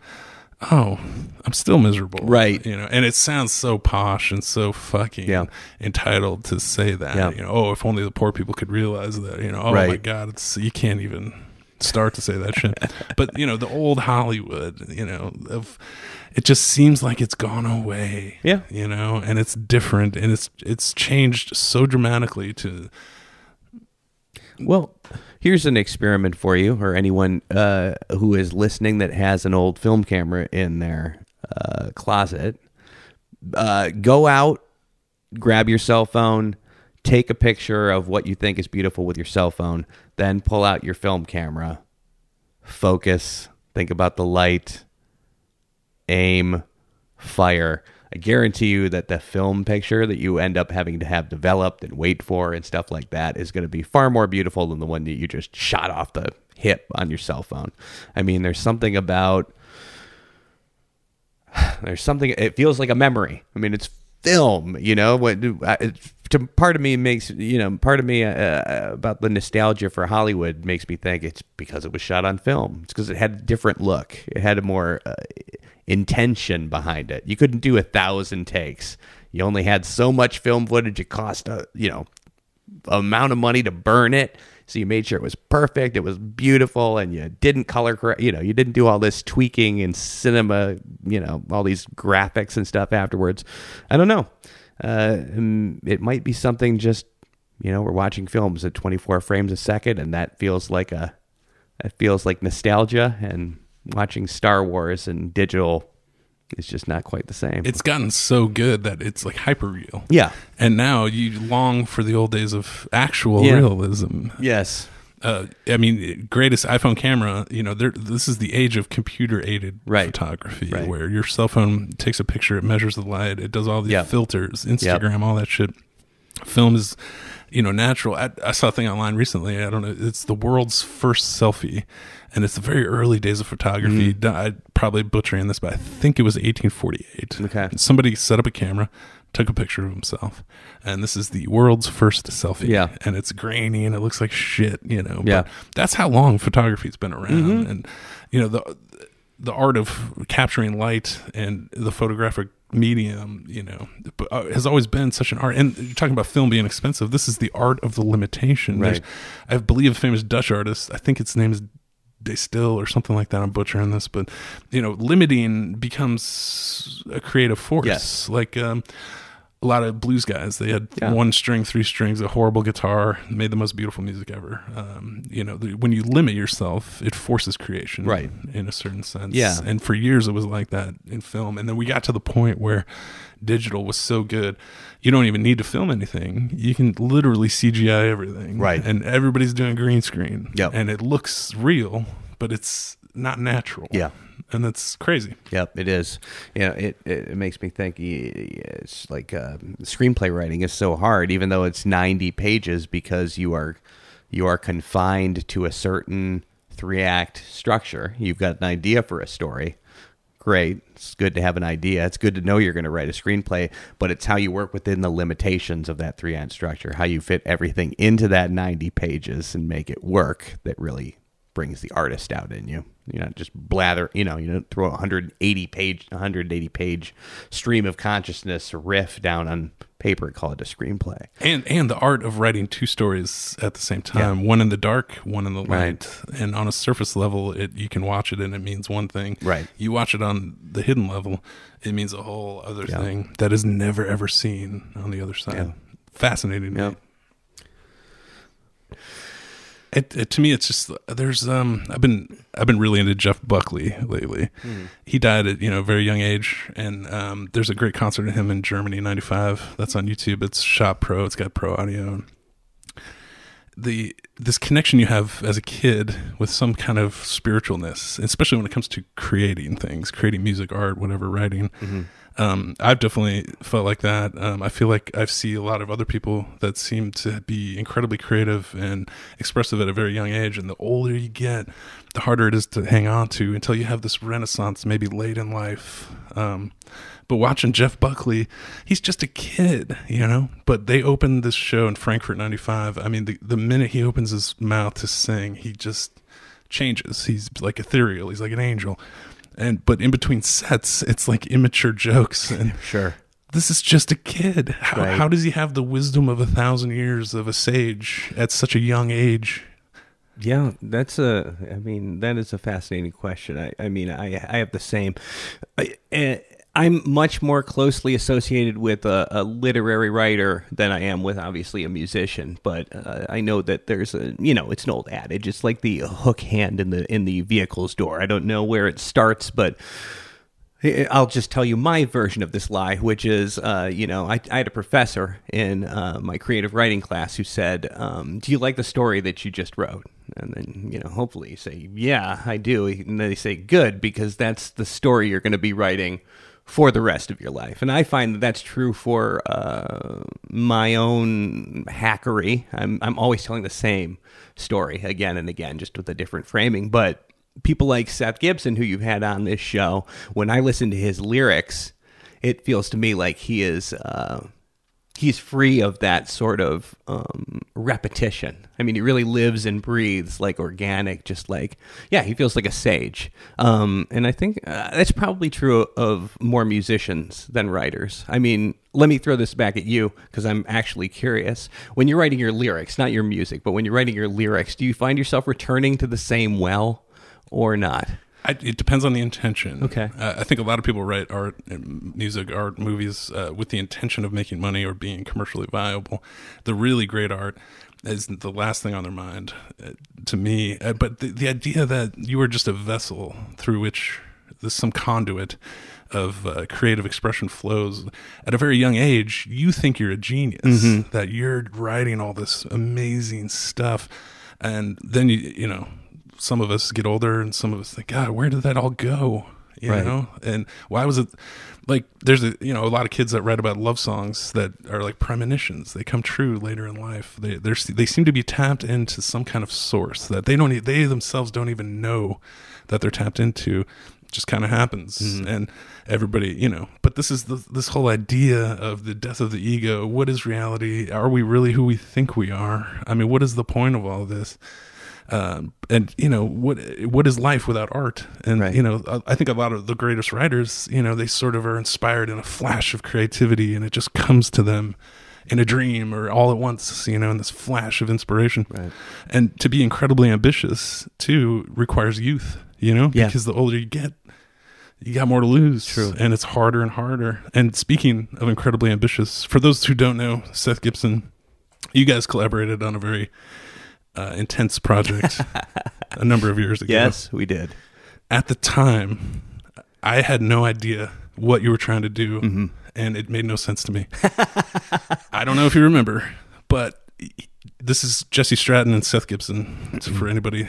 oh, I'm still miserable. And it sounds so posh and so fucking entitled to say that. Oh, if only the poor people could realize that, oh my God, you can't even start to say that shit. But, the old Hollywood, it just seems like it's gone away. And it's different, and it's changed so dramatically to... Well, here's an experiment for you, or anyone who is listening that has an old film camera in their closet. Go out, grab your cell phone, take a picture of what you think is beautiful with your cell phone, then pull out your film camera, focus, think about the light, aim, fire. I guarantee you that the film picture that you end up having to have developed and wait for and stuff like that is going to be far more beautiful than the one that you just shot off the hip on your cell phone. There's something about... It feels like a memory. It's film, part of me makes, part of me about the nostalgia for Hollywood makes me think it's because it was shot on film. It's because it had a different look. It had a more... intention behind it. You couldn't do 1,000 takes. You only had so much film footage. It cost amount of money to burn it. So you made sure it was perfect, it was beautiful, and you didn't color correct, you know, you didn't do all this tweaking and cinema, you know, all these graphics and stuff afterwards. I don't know. It might be something just, you know, we're watching films at 24 frames a second, and that feels like nostalgia, and watching Star Wars and digital is just not quite the same. It's gotten so good that it's like hyperreal. Yeah. And now you long for the old days of actual realism. Yes. I mean, greatest iPhone camera, you know, this is the age of computer-aided photography, where your cell phone takes a picture, it measures the light, it does all these filters, Instagram, all that shit. Film is, you know, natural. I saw a thing online recently, I don't know, it's the world's first selfie, and it's the very early days of photography. I'm probably butchering this, but I think it was 1848. Okay. Somebody set up a camera, took a picture of himself, and this is the world's first selfie. Yeah. And it's grainy and it looks like shit, you know. But that's how long photography's been around. And you know, the art of capturing light and the photographic medium, you know, has always been such an art. And you're talking about film being expensive. This is the art of the limitation. Right. I believe a famous Dutch artist, I think its name is De Stijl or something like that. I'm butchering this, but you know, limiting becomes a creative force. Yes. Like a lot of blues guys, they had one string, three strings, a horrible guitar, made the most beautiful music ever. You know, when you limit yourself, it forces creation, right? In a certain sense. Yeah. And for years it was like that in film. And then we got to the point where digital was so good, you don't even need to film anything. You can literally CGI everything. Right. And everybody's doing green screen. Yeah. And it looks real, but it's not natural. Yeah. And that's crazy. Yep, it is. You know, it makes me think it's like screenplay writing is so hard, even though it's 90 pages, because you are confined to a certain 3-act structure. You've got an idea for a story. Great. It's good to have an idea. It's good to know you're going to write a screenplay, but it's how you work within the limitations of that 3-act structure, how you fit everything into that 90 pages and make it work that really brings the artist out in you. You're not just blather, you know, you don't throw a 180-page stream of consciousness riff down on paper and call it a screenplay. And the art of writing two stories at the same time, one in the dark, one in the light. Right. And on a surface level, you can watch it and it means one thing. Right. You watch it on the hidden level, it means a whole other thing that is never, ever seen on the other side. Yeah. Fascinating to me. It, to me, it's just there's I've been really into Jeff Buckley lately. He died at a very young age, and there's a great concert of him in Germany in '95 that's on YouTube. It's shot pro. It's got pro audio. This connection you have as a kid with some kind of spiritualness, especially when it comes to creating things, creating music, art, whatever, writing. I've definitely felt like that. I feel like I see a lot of other people that seem to be incredibly creative and expressive at a very young age. And the older you get, the harder it is to hang on to until you have this renaissance, maybe late in life. But watching Jeff Buckley, he's just a kid, you know, but they opened this show in Frankfurt 95. I mean, the minute he opens his mouth to sing, he just changes. He's like ethereal. He's like an angel. But in between sets, it's like immature jokes. And sure, this is just a kid. How does he have the wisdom of 1,000 years of a sage at such a young age? Yeah, that is a fascinating question. I mean, I have the same. I'm much more closely associated with a literary writer than I am with, obviously, a musician. But I know that there's it's an old adage. It's like the hook hand in the vehicle's door. I don't know where it starts, but I'll just tell you my version of this lie, which is, I had a professor in my creative writing class who said, do you like the story that you just wrote? And then, hopefully you say, yeah, I do. And they say, good, because that's the story you're going to be writing for the rest of your life. And I find that that's true for my own hackery. I'm always telling the same story again and again, just with a different framing. But people like Seth Gibson, who you've had on this show, when I listen to his lyrics, it feels to me like he is he's free of that sort of repetition. I mean, he really lives and breathes like organic, just like, yeah, he feels like a sage. And I think that's probably true of more musicians than writers. I mean, let me throw this back at you because I'm actually curious. When you're writing your lyrics, not your music, but when you're writing your lyrics, do you find yourself returning to the same well or not? It depends on the intention. Okay. I think a lot of people write art, music, art, movies with the intention of making money or being commercially viable. The really great art is the last thing on their mind to me. But the idea that you are just a vessel through which there's some conduit of creative expression flows at a very young age, you think you're a genius, mm-hmm. that you're writing all this amazing stuff. And then, you know, some of us get older and some of us think, God, where did that all go? You right. know? And why was it like, there's a, you know, a lot of kids that write about love songs that are like premonitions. They come true later in life. They seem to be tapped into some kind of source that they themselves don't even know that they're tapped into. It just kind of happens. Mm-hmm. And everybody, you know, but this is this whole idea of the death of the ego. What is reality? Are we really who we think we are? I mean, what is the point of all this? And you know, what is life without art? And, right. you know, I think a lot of the greatest writers, you know, they sort of are inspired in a flash of creativity and it just comes to them in a dream or all at once, you know, in this flash of inspiration. Right. And to be incredibly ambitious too requires youth, you know, yeah. because the older you get, you got more to lose. True. And it's harder and harder. And speaking of incredibly ambitious, for those who don't know, Seth Gibson, you guys collaborated on a very intense project a number of years ago. Yes, we did. At the time, I had no idea what you were trying to do, mm-hmm. and it made no sense to me. I don't know if you remember, but this is Jesse Stratton and Seth Gibson. It's for anybody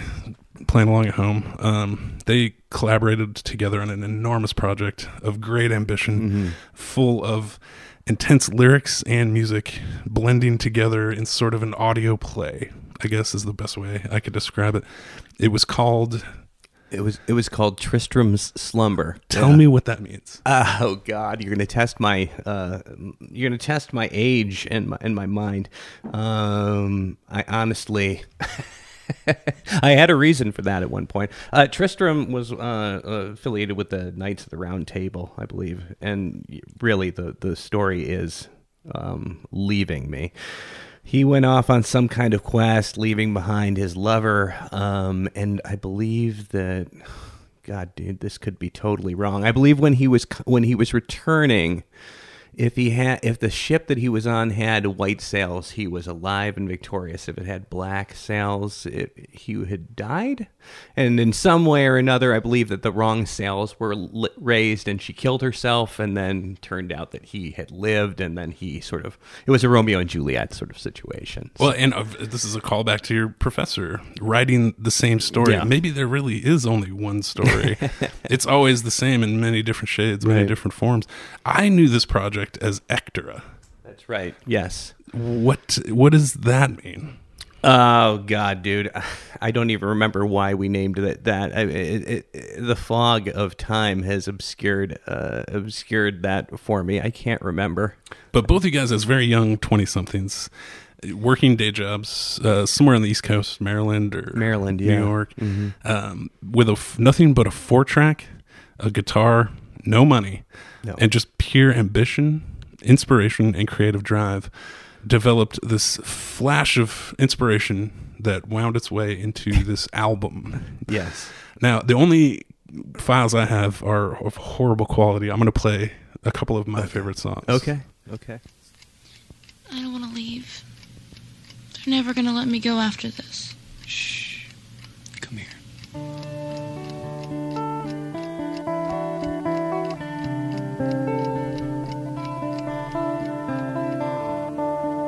playing along at home. They collaborated together on an enormous project of great ambition, mm-hmm. full of intense lyrics and music blending together in sort of an audio play, I guess is the best way I could describe it. It was called Tristram's Slumber. Tell me what that means. Oh God, you're going to test my age and my mind. I honestly. I had a reason for that at one point. Tristram was affiliated with the Knights of the Round Table, I believe. And really, the story is leaving me. He went off on some kind of quest, leaving behind his lover. And I believe that... God, dude, this could be totally wrong. I believe when he was returning... If the ship that he was on had white sails, he was alive and victorious. If it had black sails, he had died. And in some way or another, I believe that the wrong sails were raised and she killed herself. And then turned out that he had lived. And then it was a Romeo and Juliet sort of situation. So. Well, and this is a callback to your professor writing the same story. Yeah. Maybe there really is only one story. It's always the same in many different shades, many right. different forms. I knew this project as Ectora. That's right. Yes. What does that mean? Oh God, dude, I don't even remember why we named it that. The fog of time has obscured that for me. I can't remember. But both you guys, as very young 20-somethings, working day jobs somewhere on the East Coast, Maryland or Maryland, yeah. New York, mm-hmm. With nothing but a 4-track, a guitar. No money, and just pure ambition, inspiration, and creative drive developed this flash of inspiration that wound its way into this album. Yes. Now, the only files I have are of horrible quality. I'm going to play a couple of my favorite songs. Okay. I don't want to leave. They're never going to let me go after this. Shh. Come here.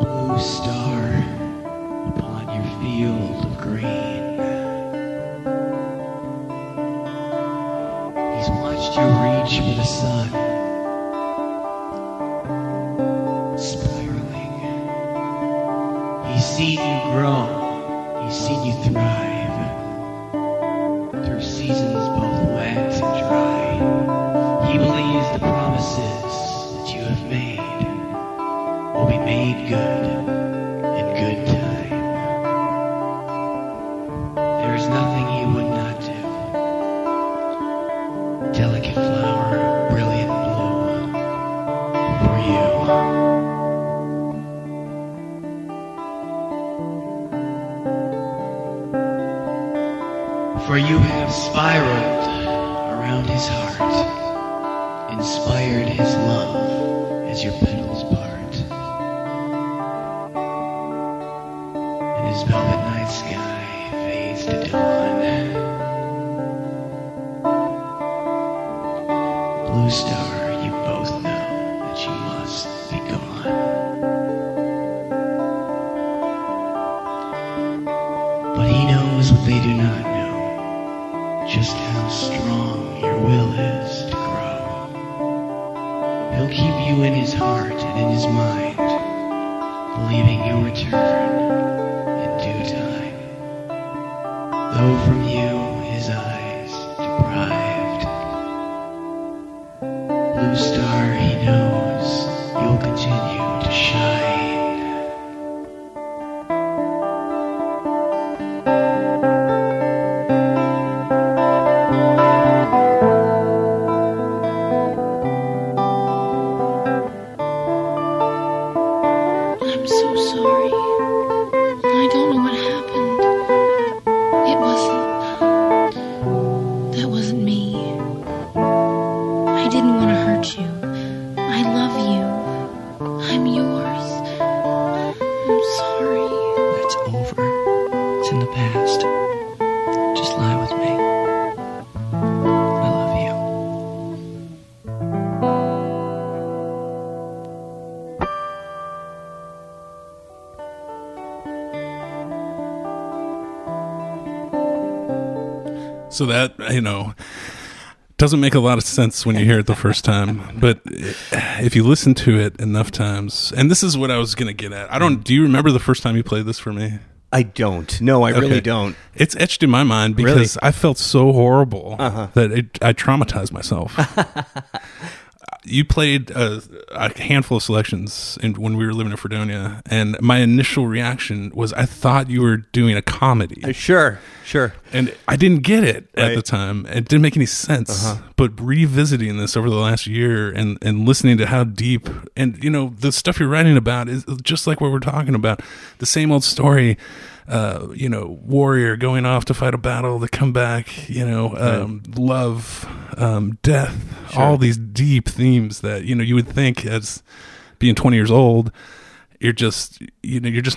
Blue star upon your field of green. He's watched you reach for the sun, spiraling. He's seen you grow. He's seen you thrive through seasons both wet and dry. He believes the promises that you have made will be made made good in good time. There is nothing he would not do. Delicate flower, brilliant bloom, for you. For you have spiraled around his heart, inspired his love as your petals part. Velvet night sky fades to dawn. Blue star, you both know that you must be gone. But he knows what they do not know, just how strong your will is to grow. He'll keep you in his heart and in his mind, believing you'll return. Though from you his eyes deprived, blue star, he knows you'll continue to shine. So that, you know, doesn't make a lot of sense when you hear it the first time, but if you listen to it enough times, and this is what I was going to get at. Do you remember the first time you played this for me? I don't. No, I really don't. It's etched in my mind because I felt so horrible that I traumatized myself. You played a handful of selections when we were living in Fredonia, and my initial reaction was I thought you were doing a comedy. Sure. And I didn't get it at the time. It didn't make any sense. But revisiting this over the last year and listening to how deep, and, you know, the stuff you're writing about is just like what we're talking about. The same old story. You know, warrior going off to fight a battle, the comeback, you know, love, death, all these deep themes that, you know, you would think as being 20 years old, you're just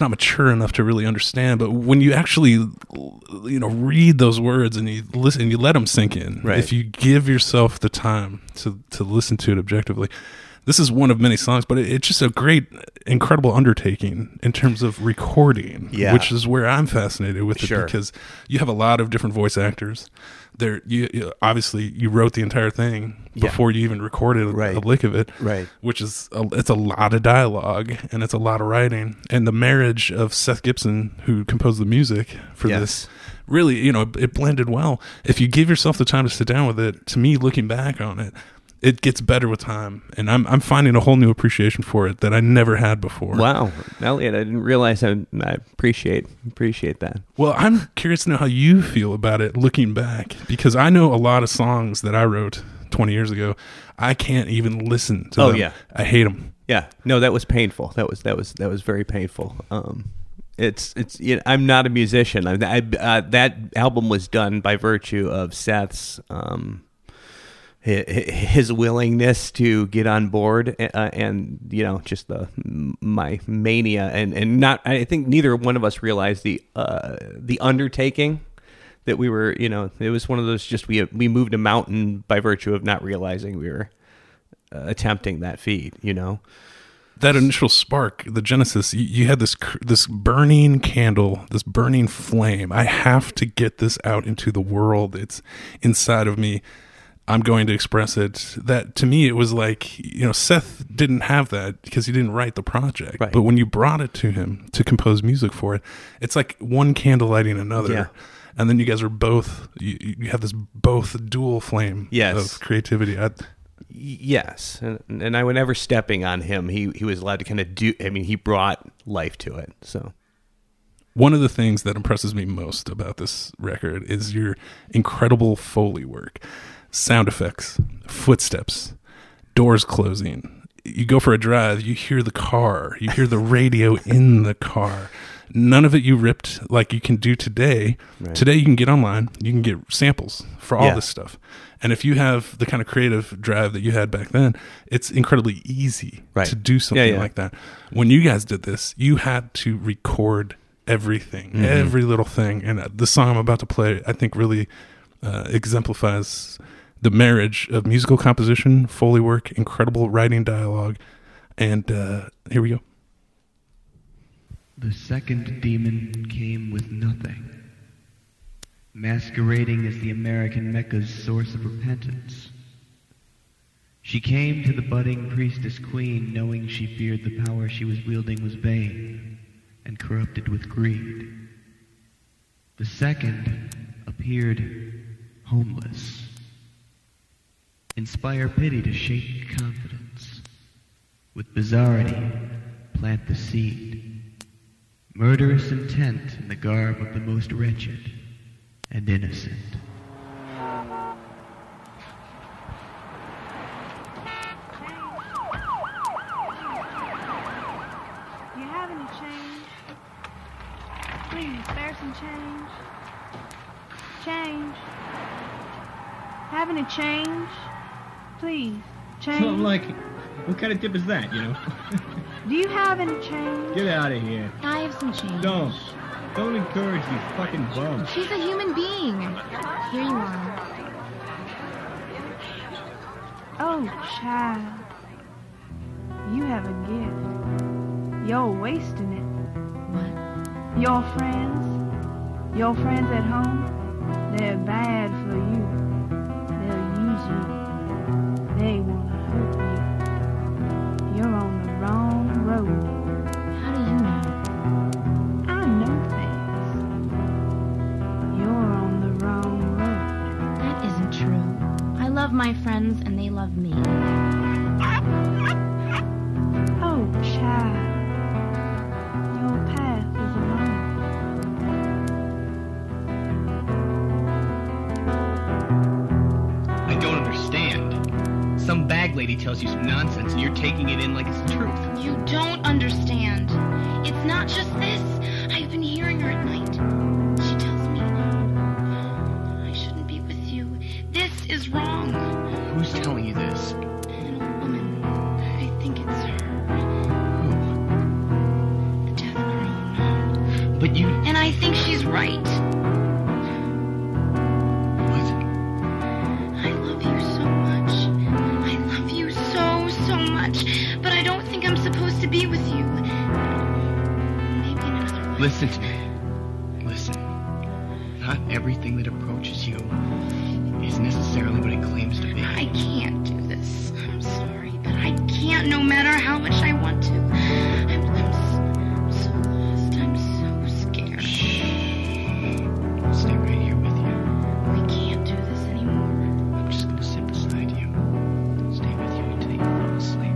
not mature enough to really understand. But when you actually, you know, read those words and you listen, you let them sink in. Right. If you give yourself the time to listen to it objectively. This is one of many songs, but it's just a great, incredible undertaking in terms of recording, which is where I'm fascinated with it because you have a lot of different voice actors. Obviously, you wrote the entire thing before you even recorded a lick of it, which is it's a lot of dialogue and it's a lot of writing. And the marriage of Seth Gibson, who composed the music for this, really, you know, it blended well. If you give yourself the time to sit down with it, to me, looking back on it, it gets better with time, and I'm finding a whole new appreciation for it that I never had before. Wow, Elliot, I didn't realize I appreciate that. Well, I'm curious to know how you feel about it looking back, because I know a lot of songs that I wrote 20 years ago. I can't even listen to them. I hate them. Yeah, no, that was painful. That was very painful. It's you know, I'm not a musician. I that album was done by virtue of Seth's. His willingness to get on board and you know, just my mania and not, I think neither one of us realized the undertaking that we were, you know, it was one of those just, we moved a mountain by virtue of not realizing we were attempting that feat, you know. That initial spark, the genesis, you had this burning candle, this burning flame. I have to get this out into the world. It's inside of me. I'm going to express it. That to me, it was like, you know, Seth didn't have that because he didn't write the project. Right. But when you brought it to him to compose music for it, it's like one candle lighting another. Yeah. And then you guys are both, you have this both dual flame of creativity. I, Yes, and I was never stepping on him. He was allowed to kind of do. I mean, he brought life to it. So, one of the things that impresses me most about this record is your incredible Foley work, sound effects, footsteps, doors closing. You go for a drive, you hear the car, you hear the radio in the car. None of it you ripped like you can do today. Right. Today you can get online, you can get samples for all this stuff. And if you have the kind of creative drive that you had back then, it's incredibly easy to do something like that. When you guys did this, you had to record everything, every little thing. And the song I'm about to play, I think, really exemplifies the marriage of musical composition, Foley work, incredible writing dialogue. And here we go. The second demon came with nothing, masquerading as the American Mecca's source of repentance. She came to the budding priestess queen, knowing she feared the power she was wielding was vain and corrupted with greed. The second appeared homeless. Inspire pity to shake confidence. With bizarrity, plant the seed. Murderous intent in the garb of the most wretched and innocent. Do you have any change? Please, spare some change. Change. Have any change? Please, change. Something like, what kind of tip is that, you know? Do you have any change? Get out of here. I have some change. Don't encourage these fucking bums. She's a human being. Here you are. Oh, child. You have a gift. You're wasting it. What? Your friends at home, they're bad for you. They'll use you. They want to hurt you. You're on the wrong road. How do you know? I know things. You're on the wrong road. That isn't true. I love my friends and they love me. Oh, child. Your path is alone. I don't understand. Some bag lady tells you some nonsense and you're taking it in like it's true. You don't understand. It's not just this. I've been hearing her at night. She tells me I shouldn't be with you. This is wrong. Who's telling you this? An old woman. I think it's her. The deaf and her own. But you... And I think she's right. What? I love you so much. I love you so, so much. Supposed to be with you. Maybe in another life. Listen to me. Listen. Not everything that approaches you is necessarily what it claims to be. I can't do this. I'm sorry, but I can't, no matter how much I want to. I'm so lost. I'm so scared. Shh. I'll stay right here with you. We can't do this anymore. I'm just going to sit beside you. Stay with you until you fall asleep.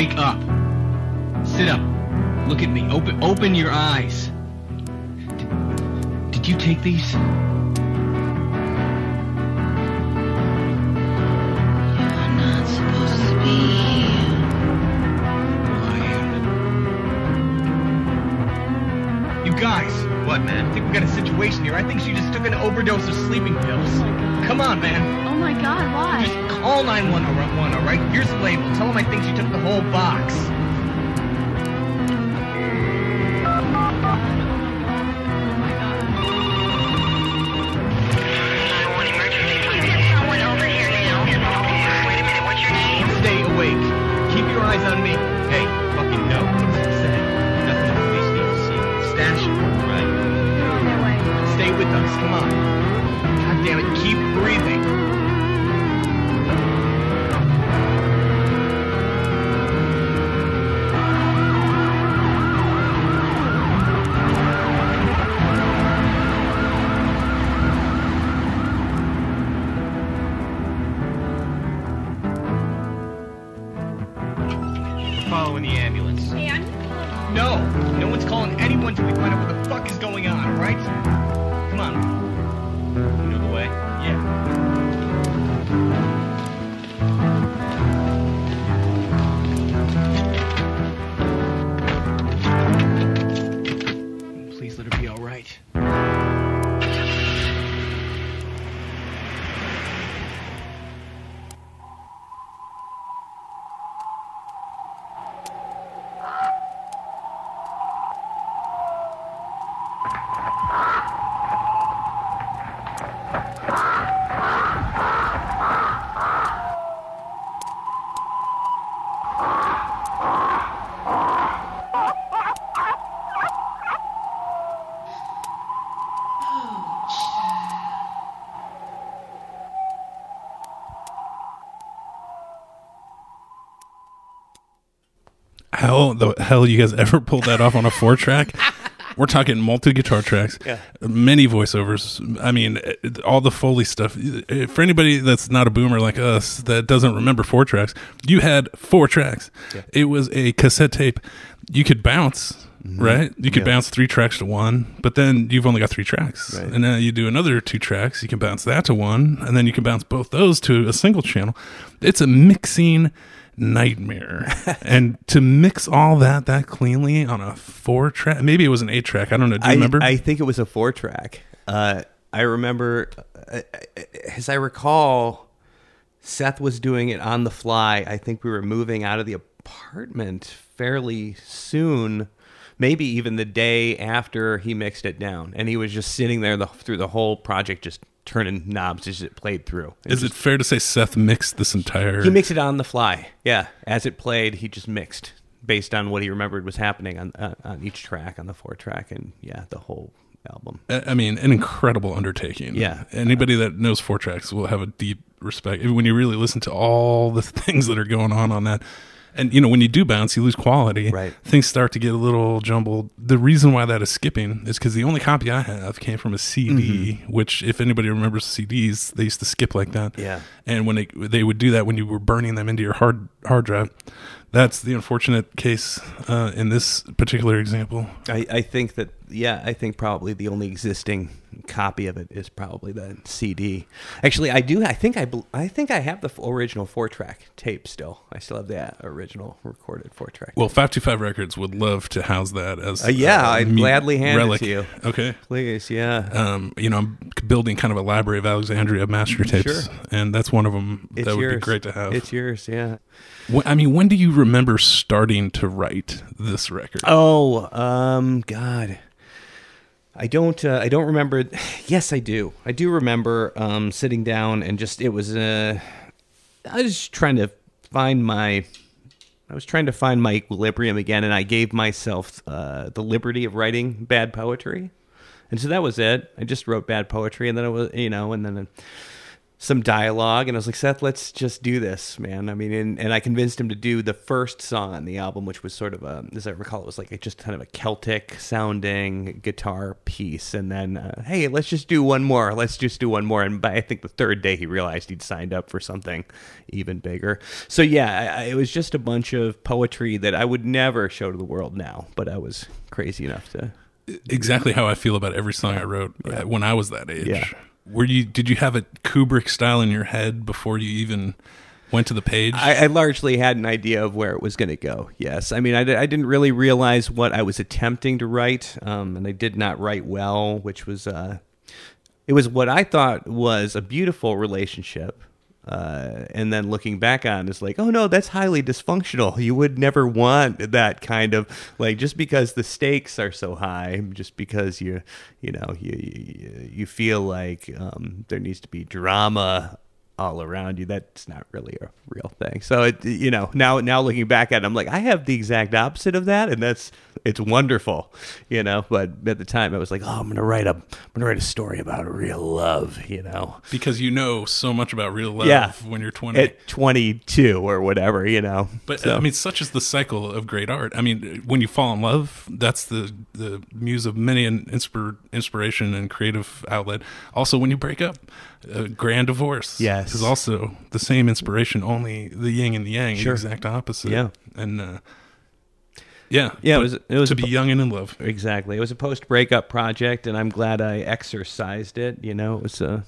Wake up. Sit up. Look at me. Open your eyes. Did you take these? You're not supposed to be here. Why? You guys. What, man? I think we got a situation here. I think she just took an overdose of sleeping pills. Oh my God. Come on, man. Oh my God, why? Just call 911, all right? Here's the label. Tell them I think she took the whole box. How the hell you guys ever pulled that off on a 4-track? We're talking multi guitar tracks, yeah. Many voiceovers. I mean, all the Foley stuff. For anybody that's not a boomer like us that doesn't remember 4 tracks, you had 4 tracks. Yeah. It was a cassette tape. You could bounce, right? You could bounce 3 tracks to one, but then you've only got 3 tracks. Right. And now you do another 2 tracks. You can bounce that to one, and then you can bounce both those to a single channel. It's a mixing nightmare. And to mix all that cleanly on a 4-track, maybe it was an 8-track, I don't know. Do you remember? I think it was a 4-track. I remember, as I recall, Seth was doing it on the fly. I think we were moving out of the apartment fairly soon, maybe even the day after he mixed it down, and he was just sitting there through the whole project, just turning knobs as it played through. Is it fair to say Seth mixed this entire... He mixed it on the fly, yeah. As it played, he just mixed based on what he remembered was happening on each track, on the 4-track, and yeah, the whole album. I mean, an incredible undertaking. Yeah. Anybody that knows 4 tracks will have a deep respect when you really listen to all the things that are going on that. And, you know, when you do bounce, you lose quality. Right. Things start to get a little jumbled. The reason why that is skipping is because the only copy I have came from a CD, which, if anybody remembers CDs, they used to skip like that. Yeah. And when they would do that when you were burning them into your hard drive. That's the unfortunate case in this particular example. I think that, yeah, I think probably the only existing copy of it is probably that CD. Actually, I do. I think I have the original 4-track tape still. I still have that original recorded 4-track. Well, 525 Records would love to house that as I'd gladly hand relic. It to you. Okay, please, yeah. You know, I'm building kind of a library of Alexandria master tapes, sure. And that's one of them that would be great to have. It's yours, yeah. I mean, when do you remember starting to write this record? Oh, God, I don't remember. Yes, I do. I do remember sitting down and just I was trying to find my equilibrium again, and I gave myself the liberty of writing bad poetry, and so that was it. I just wrote bad poetry, and then it was, you know, and then some dialogue, and I was like, Seth, let's just do this, man. I mean, and I convinced him to do the first song on the album, which was sort of a, as I recall, it was like just kind of a Celtic sounding guitar piece. And then, hey, let's just do one more. Let's just do one more. And by I think the third day, he realized he'd signed up for something even bigger. So yeah, it was just a bunch of poetry that I would never show to the world now, but I was crazy enough to. Exactly how I feel about every song I wrote when I was that age. Yeah. Did you have a Kubrick style in your head before you even went to the page? I largely had an idea of where it was going to go, yes. I mean, I didn't really realize what I was attempting to write, and I did not write well, which was, it was what I thought was a beautiful relationship. And then looking back on it's like, oh no, that's highly dysfunctional. You would never want that kind of, like, just because the stakes are so high, just because you feel like there needs to be drama all around you. That's not really a real thing. So now looking back at it, I'm like, I have the exact opposite of that, and it's wonderful, you know. But at the time, I was like, oh, I'm gonna write a story about real love, you know, because you know so much about real love when you're 20, at 22 or whatever, you know. But so. I mean, such is the cycle of great art. I mean, when you fall in love, that's the muse of many an inspiration and creative outlet. Also, when you break up, a grand divorce. Yes. Is also the same inspiration, only the yin and the yang, the exact opposite. Yeah, and it was to be young and in love. Exactly, it was a post-breakup project, and I'm glad I exercised it. You know, it was it was.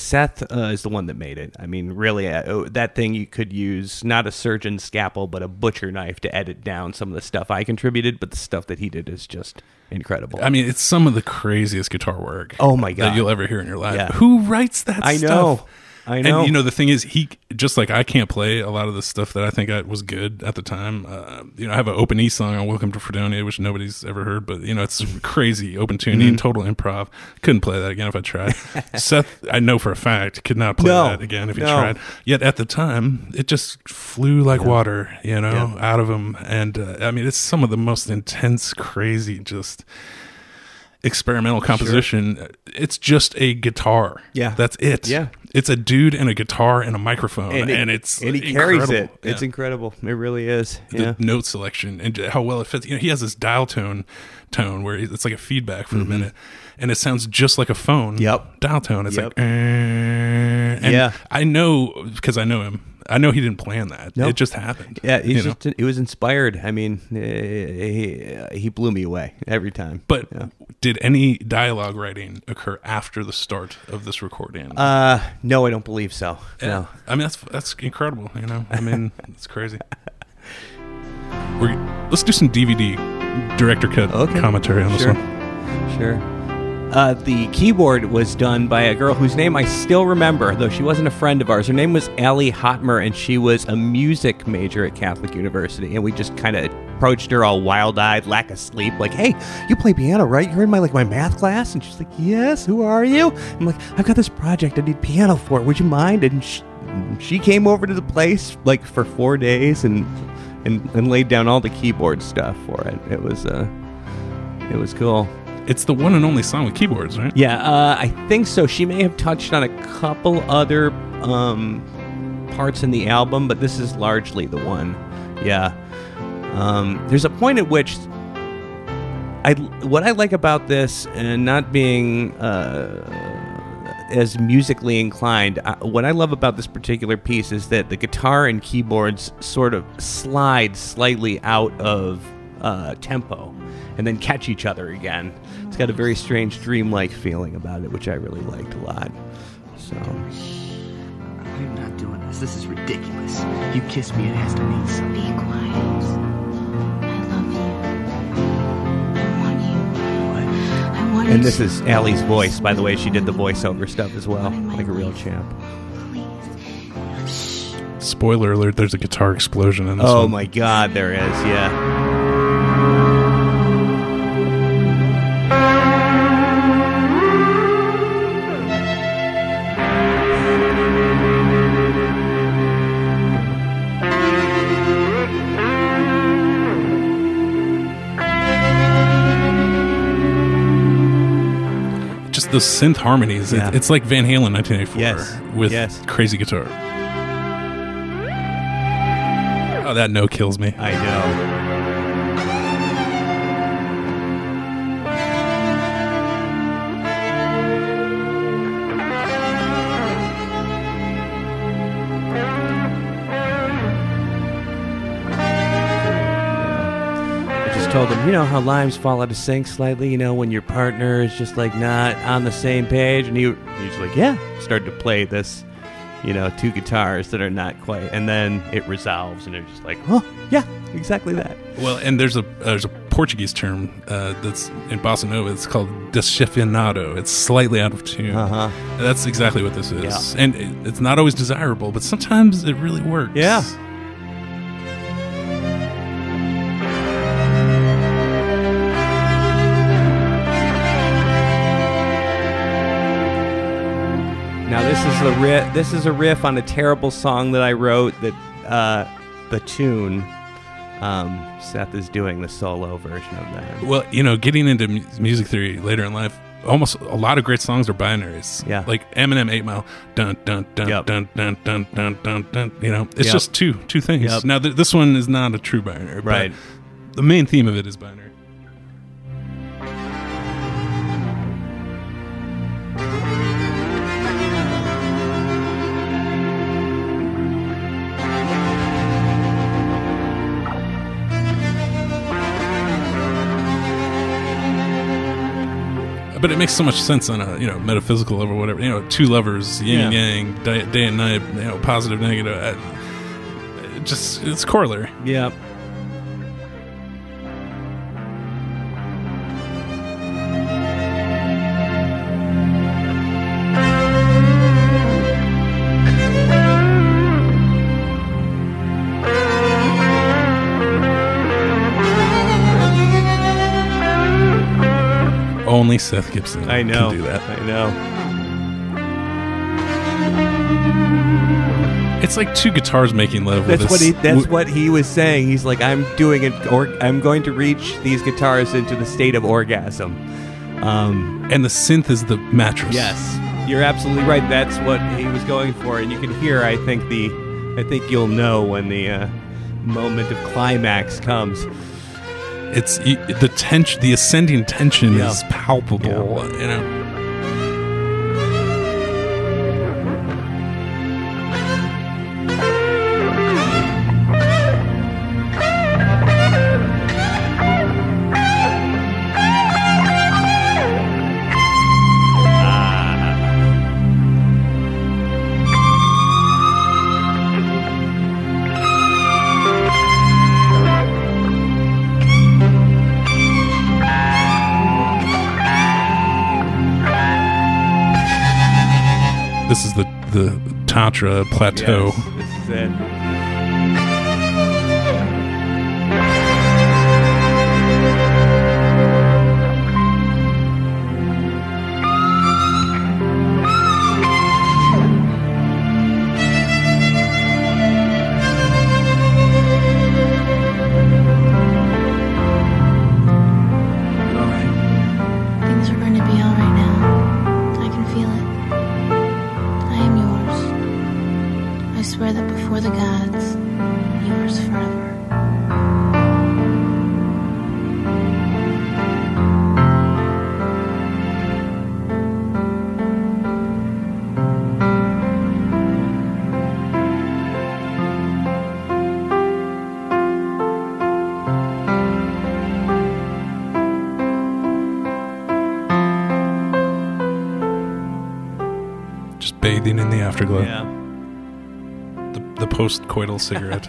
Seth is the one that made it. I mean, really, that thing you could use not a surgeon's scalpel, but a butcher knife to edit down some of the stuff I contributed, but the stuff that he did is just incredible. I mean, it's some of the craziest guitar work. Oh my God, that you'll ever hear in your life. Yeah. Who writes that stuff? I know. And you know, the thing is, he just like I can't play a lot of the stuff that I think was good at the time. I have an open E song on Welcome to Fredonia, which nobody's ever heard, but you know, it's crazy open tuning, total improv. Couldn't play that again if I tried. Seth, I know for a fact, could not play that again if he tried. Yet at the time, it just flew like water, you know, out of him. And I mean, it's some of the most intense, crazy, just experimental composition. Sure. It's just a guitar. Yeah, that's it. Yeah, it's a dude and a guitar and a microphone, and he carries it. Yeah. It's incredible. It really is. Yeah. The note selection and how well it fits. You know, he has this dial tone where it's like a feedback for a minute, and it sounds just like a phone. Yep, dial tone. It's like, and I know because I know him. I know he didn't plan that. Nope. It just happened. Yeah, it was inspired. I mean, he blew me away every time. But did any dialogue writing occur after the start of this recording? No, I don't believe so. No. I mean, that's incredible, you know? I mean, it's crazy. Let's do some DVD director cut commentary on this one. Sure. The keyboard was done by a girl whose name I still remember, though she wasn't a friend of ours. Her name was Allie Hotmer, and she was a music major at Catholic University, and we just kind of approached her all wild-eyed, lack of sleep, like, hey, you play piano, right? You're in my math class? And she's like, yes, who are you? I'm like, I've got this project I need piano for. Would you mind? And she came over to the place, like, for 4 days and laid down all the keyboard stuff for it. It was cool. It's the one and only song with keyboards, right? Yeah, I think so. She may have touched on a couple other parts in the album, but this is largely the one. Yeah. There's a point at which what I like about this, and not being as musically inclined, what I love about this particular piece is that the guitar and keyboards sort of slide slightly out of tempo and then catch each other again. It's got a very strange dreamlike feeling about it, which I really liked a lot. So I'm not doing this. This is ridiculous. You kissed me, it has to mean something. Be quiet. I love you. I want you. What? I want you. And this is Allie's voice, by the way. She did the voiceover stuff as well, like a real champ. Please. Spoiler alert, there's a guitar explosion in this one. Oh my God, there is, yeah. just those synth harmonies. Yeah. It's like Van Halen 1984 with crazy guitar. Oh, that note kills me. I know. Told him, you know how limes fall out of sync slightly, you know, when your partner is just like not on the same page, and he's like, yeah, started to play this, you know, two guitars that are not quite, and then it resolves, and they're just like, oh, yeah, exactly that. Well, and there's a Portuguese term that's in bossa nova. It's called desafinado. It's slightly out of tune. Uh-huh. That's exactly what this is, yeah. And it's not always desirable, but sometimes it really works. Yeah. This is a riff on a terrible song that I wrote that the tune Seth is doing the solo version of that. Well, you know, getting into music theory later in life, almost a lot of great songs are binaries. Yeah. Like Eminem 8 Mile, dun dun dun dun dun dun dun dun dun. You know, it's just two things. Yep. Now this one is not a true binary, right? But the main theme of it is binary. But it makes so much sense on a, you know, metaphysical level, or whatever, you know, two lovers, yin and yang, day and night, you know, positive, negative. It's corollary. Yeah. Only Seth Gibson can do that. I know. It's like two guitars making love. That's what he was saying. He's like, I'm doing it. I'm going to reach these guitars into the state of orgasm. And the synth is the mattress. Yes, you're absolutely right. That's what he was going for, and you can hear. I think you'll know when the moment of climax comes. It's the tension, the ascending tension is palpable, you know. This is the Tantra plateau. Yes, this is it. All right. Things are going to be all right now. I can feel it. I swear that before the gods, yours forever. Just bathing in the afterglow. Yeah. The post-coital cigarette.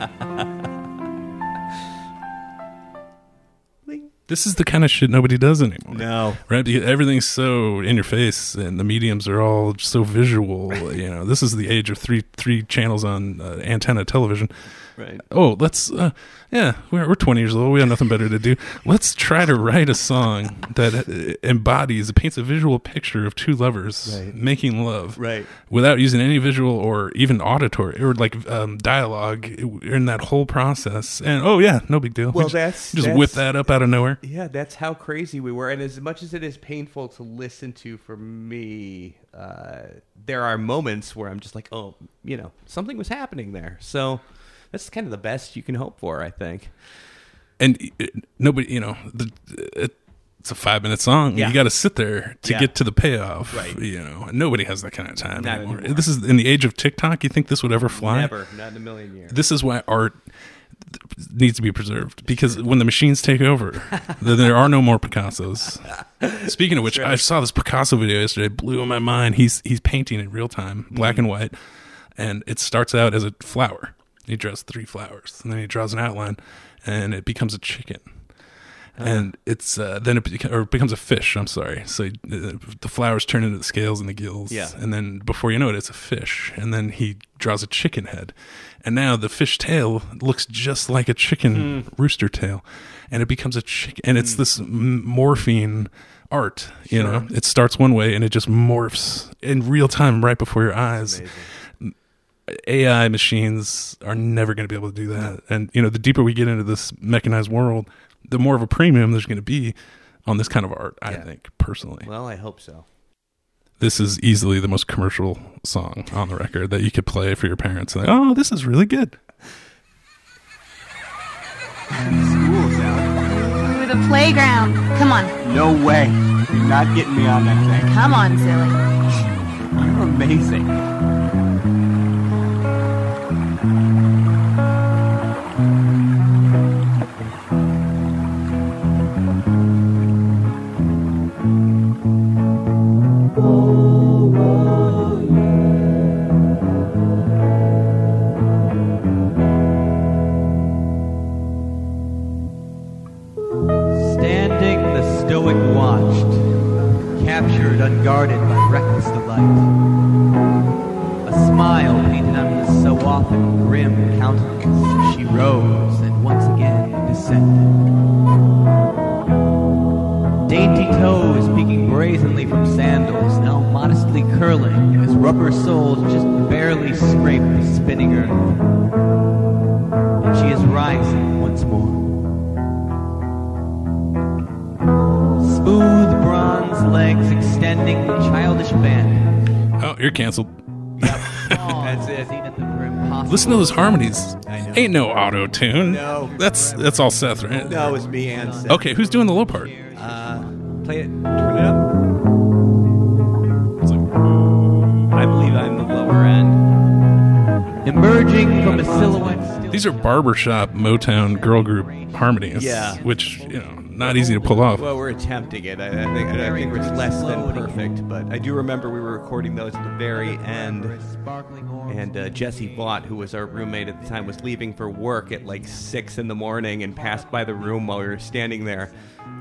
This is the kind of shit nobody does anymore. No. Right? Everything's so in your face, and the mediums are all so visual. You know, this is the age of three channels on antenna television. Right. Oh, let's, we're 20 years old. We have nothing better to do. Let's try to write a song that paints a visual picture of two lovers making love. Right. Without using any visual or even auditory or like dialogue in that whole process. And no big deal. Well, we just whip that up out of nowhere. different. Yeah, that's how crazy we were. And as much as it is painful to listen to for me, there are moments where I'm just like, oh, you know, something was happening there. So that's kind of the best you can hope for, I think. And nobody, you know, it's a 5-minute song. Yeah. You got to sit there to get to the payoff. Right. You know, nobody has that kind of time anymore. This is in the age of TikTok. You think this would ever fly? Never, not in a million years. This is why art needs to be preserved, because when the machines take over, there are no more Picassos. Speaking of which, I saw this Picasso video yesterday. It blew my mind. He's painting in real time, black and white, and it starts out as a flower. He draws 3 flowers, and then he draws an outline, and it becomes a chicken. And it's then it becomes a fish. I'm sorry. So the flowers turn into the scales and the gills. Yeah. And then before you know it, it's a fish. And then he draws a chicken head. And now the fish tail looks just like a chicken rooster tail. And it becomes a chicken. And it's this morphine art. You know, it starts one way and it just morphs in real time right before your eyes. AI machines are never going to be able to do that. And, you know, the deeper we get into this mechanized world, the more of a premium there's going to be on this kind of art, I think, personally. Well, I hope so. This is easily the most commercial song on the record that you could play for your parents. Like, oh, this is really good. School's out. Through the playground. Come on. No way. You're not getting me on that thing. Come on, silly. You're amazing. Unguarded by reckless delight, a smile painted on the so often grim countenance, she rose and once again descended. Dainty toes peeking brazenly from sandals, now modestly curling as rubber soles just barely scrape the spinning earth. And she is rising once more. Smooth bronze legs extending the childish band. Oh, you're canceled. Yep. Oh, that's it. Listen to those harmonies. I know. Ain't no auto tune. No. That's all Seth, right? No, it's me and Seth. Okay, who's doing the low part? Play it. Turn it up. It's like, I believe I'm the lower end. Emerging from a silhouette. These are barbershop Motown girl group harmonies. Yeah. Which, you know. Not easy to pull off. Well, we're attempting it. I think it's less than perfect, but I do remember we were recording those at the very end, and Jesse Vaught, who was our roommate at the time, was leaving for work at like 6 in the morning and passed by the room while we were standing there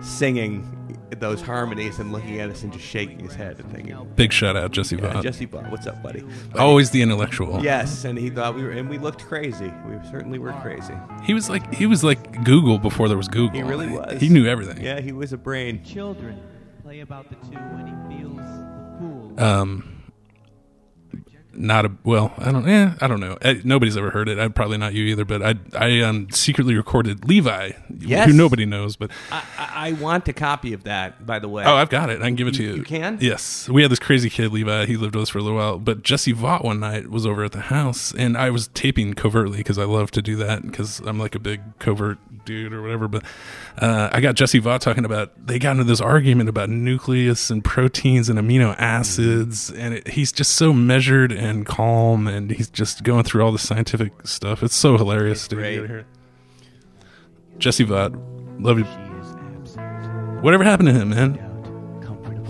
singing those harmonies and looking at us and just shaking his head and thinking. Big shout out, Jesse Vaught. Yeah, Jesse Vaught, what's up, buddy? Always the intellectual. Yes, and he thought we looked crazy. We certainly were crazy. He was like Google before there was Google. He really was. He knew everything. Yeah, he was a brain. Children play about the two when he feels the fool. I don't know. Nobody's ever heard it. Probably not you either. But I secretly recorded Levi, who nobody knows. But I want a copy of that. By the way, oh, I've got it. I can give it to you. You can? Yes. We had this crazy kid Levi. He lived with us for a little while. But Jesse Vaught one night was over at the house, and I was taping covertly because I love to do that because I'm like a big covert dude or whatever. But I got Jesse Vaught talking about they got into this argument about nucleus and proteins and amino acids, and he's just so measured and calm, and he's just going through all the scientific stuff. It's so hilarious, dude. Right. Jesse Vaught, love you. Whatever happened to him, man?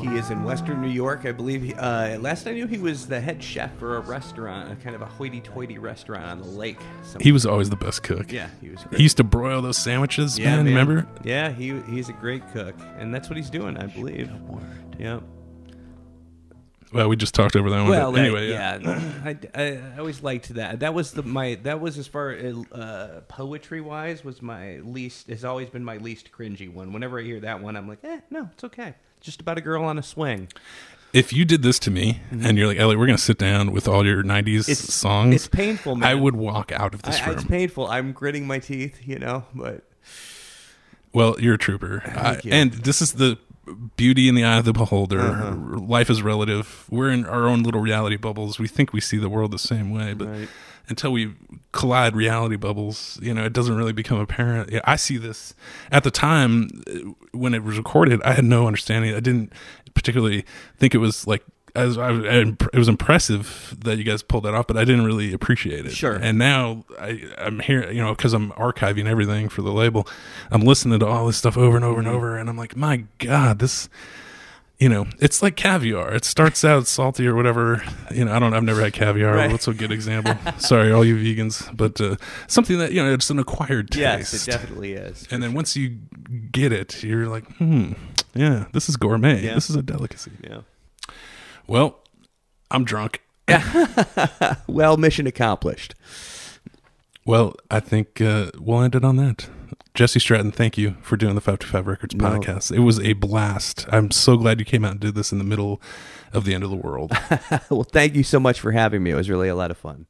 He is in Western New York, I believe. Last I knew, he was the head chef for a restaurant, a kind of a hoity-toity restaurant on the lake somewhere. He was always the best cook. Yeah, he was great. He used to broil those sandwiches, man. Remember? Yeah, he's a great cook, and that's what he's doing, I believe. Yep. Well, we just talked over that one. Well, anyway, I always liked that. That was as far as poetry wise was my least. Has always been my least cringy one. Whenever I hear that one, I'm like, no, it's okay. It's just about a girl on a swing. If you did this to me and you're like, Ellie, we're going to sit down with all your 90s songs. It's painful, man. I would walk out of this room. It's painful. I'm gritting my teeth, you know, but. Well, you're a trooper. And this is the beauty in the eye of the beholder. Life is relative. We're in our own little reality bubbles. We think we see the world the same way, but until we collide reality bubbles, you know, it doesn't really become apparent. I see this at the time when it was recorded. I had no understanding. I didn't particularly think it was like, it was impressive that you guys pulled that off, but I didn't really appreciate it. Sure. And now I'm here, you know, because I'm archiving everything for the label. I'm listening to all this stuff over and over and over, and I'm like, my God, this, you know, it's like caviar. It starts out salty or whatever. You know, I don't, I've never had caviar. What's a good example? Sorry, all you vegans, but something that, you know, it's an acquired taste. Yes, it definitely is. And then once you get it, you're like, yeah, this is gourmet. Yeah. This is a delicacy. Yeah. Well, I'm drunk. Well, mission accomplished. Well, I think we'll end it on that. Jesse Stratton, thank you for doing the 525 Records podcast. It was a blast. I'm so glad you came out and did this in the middle of the end of the world. Well, thank you so much for having me. It was really a lot of fun.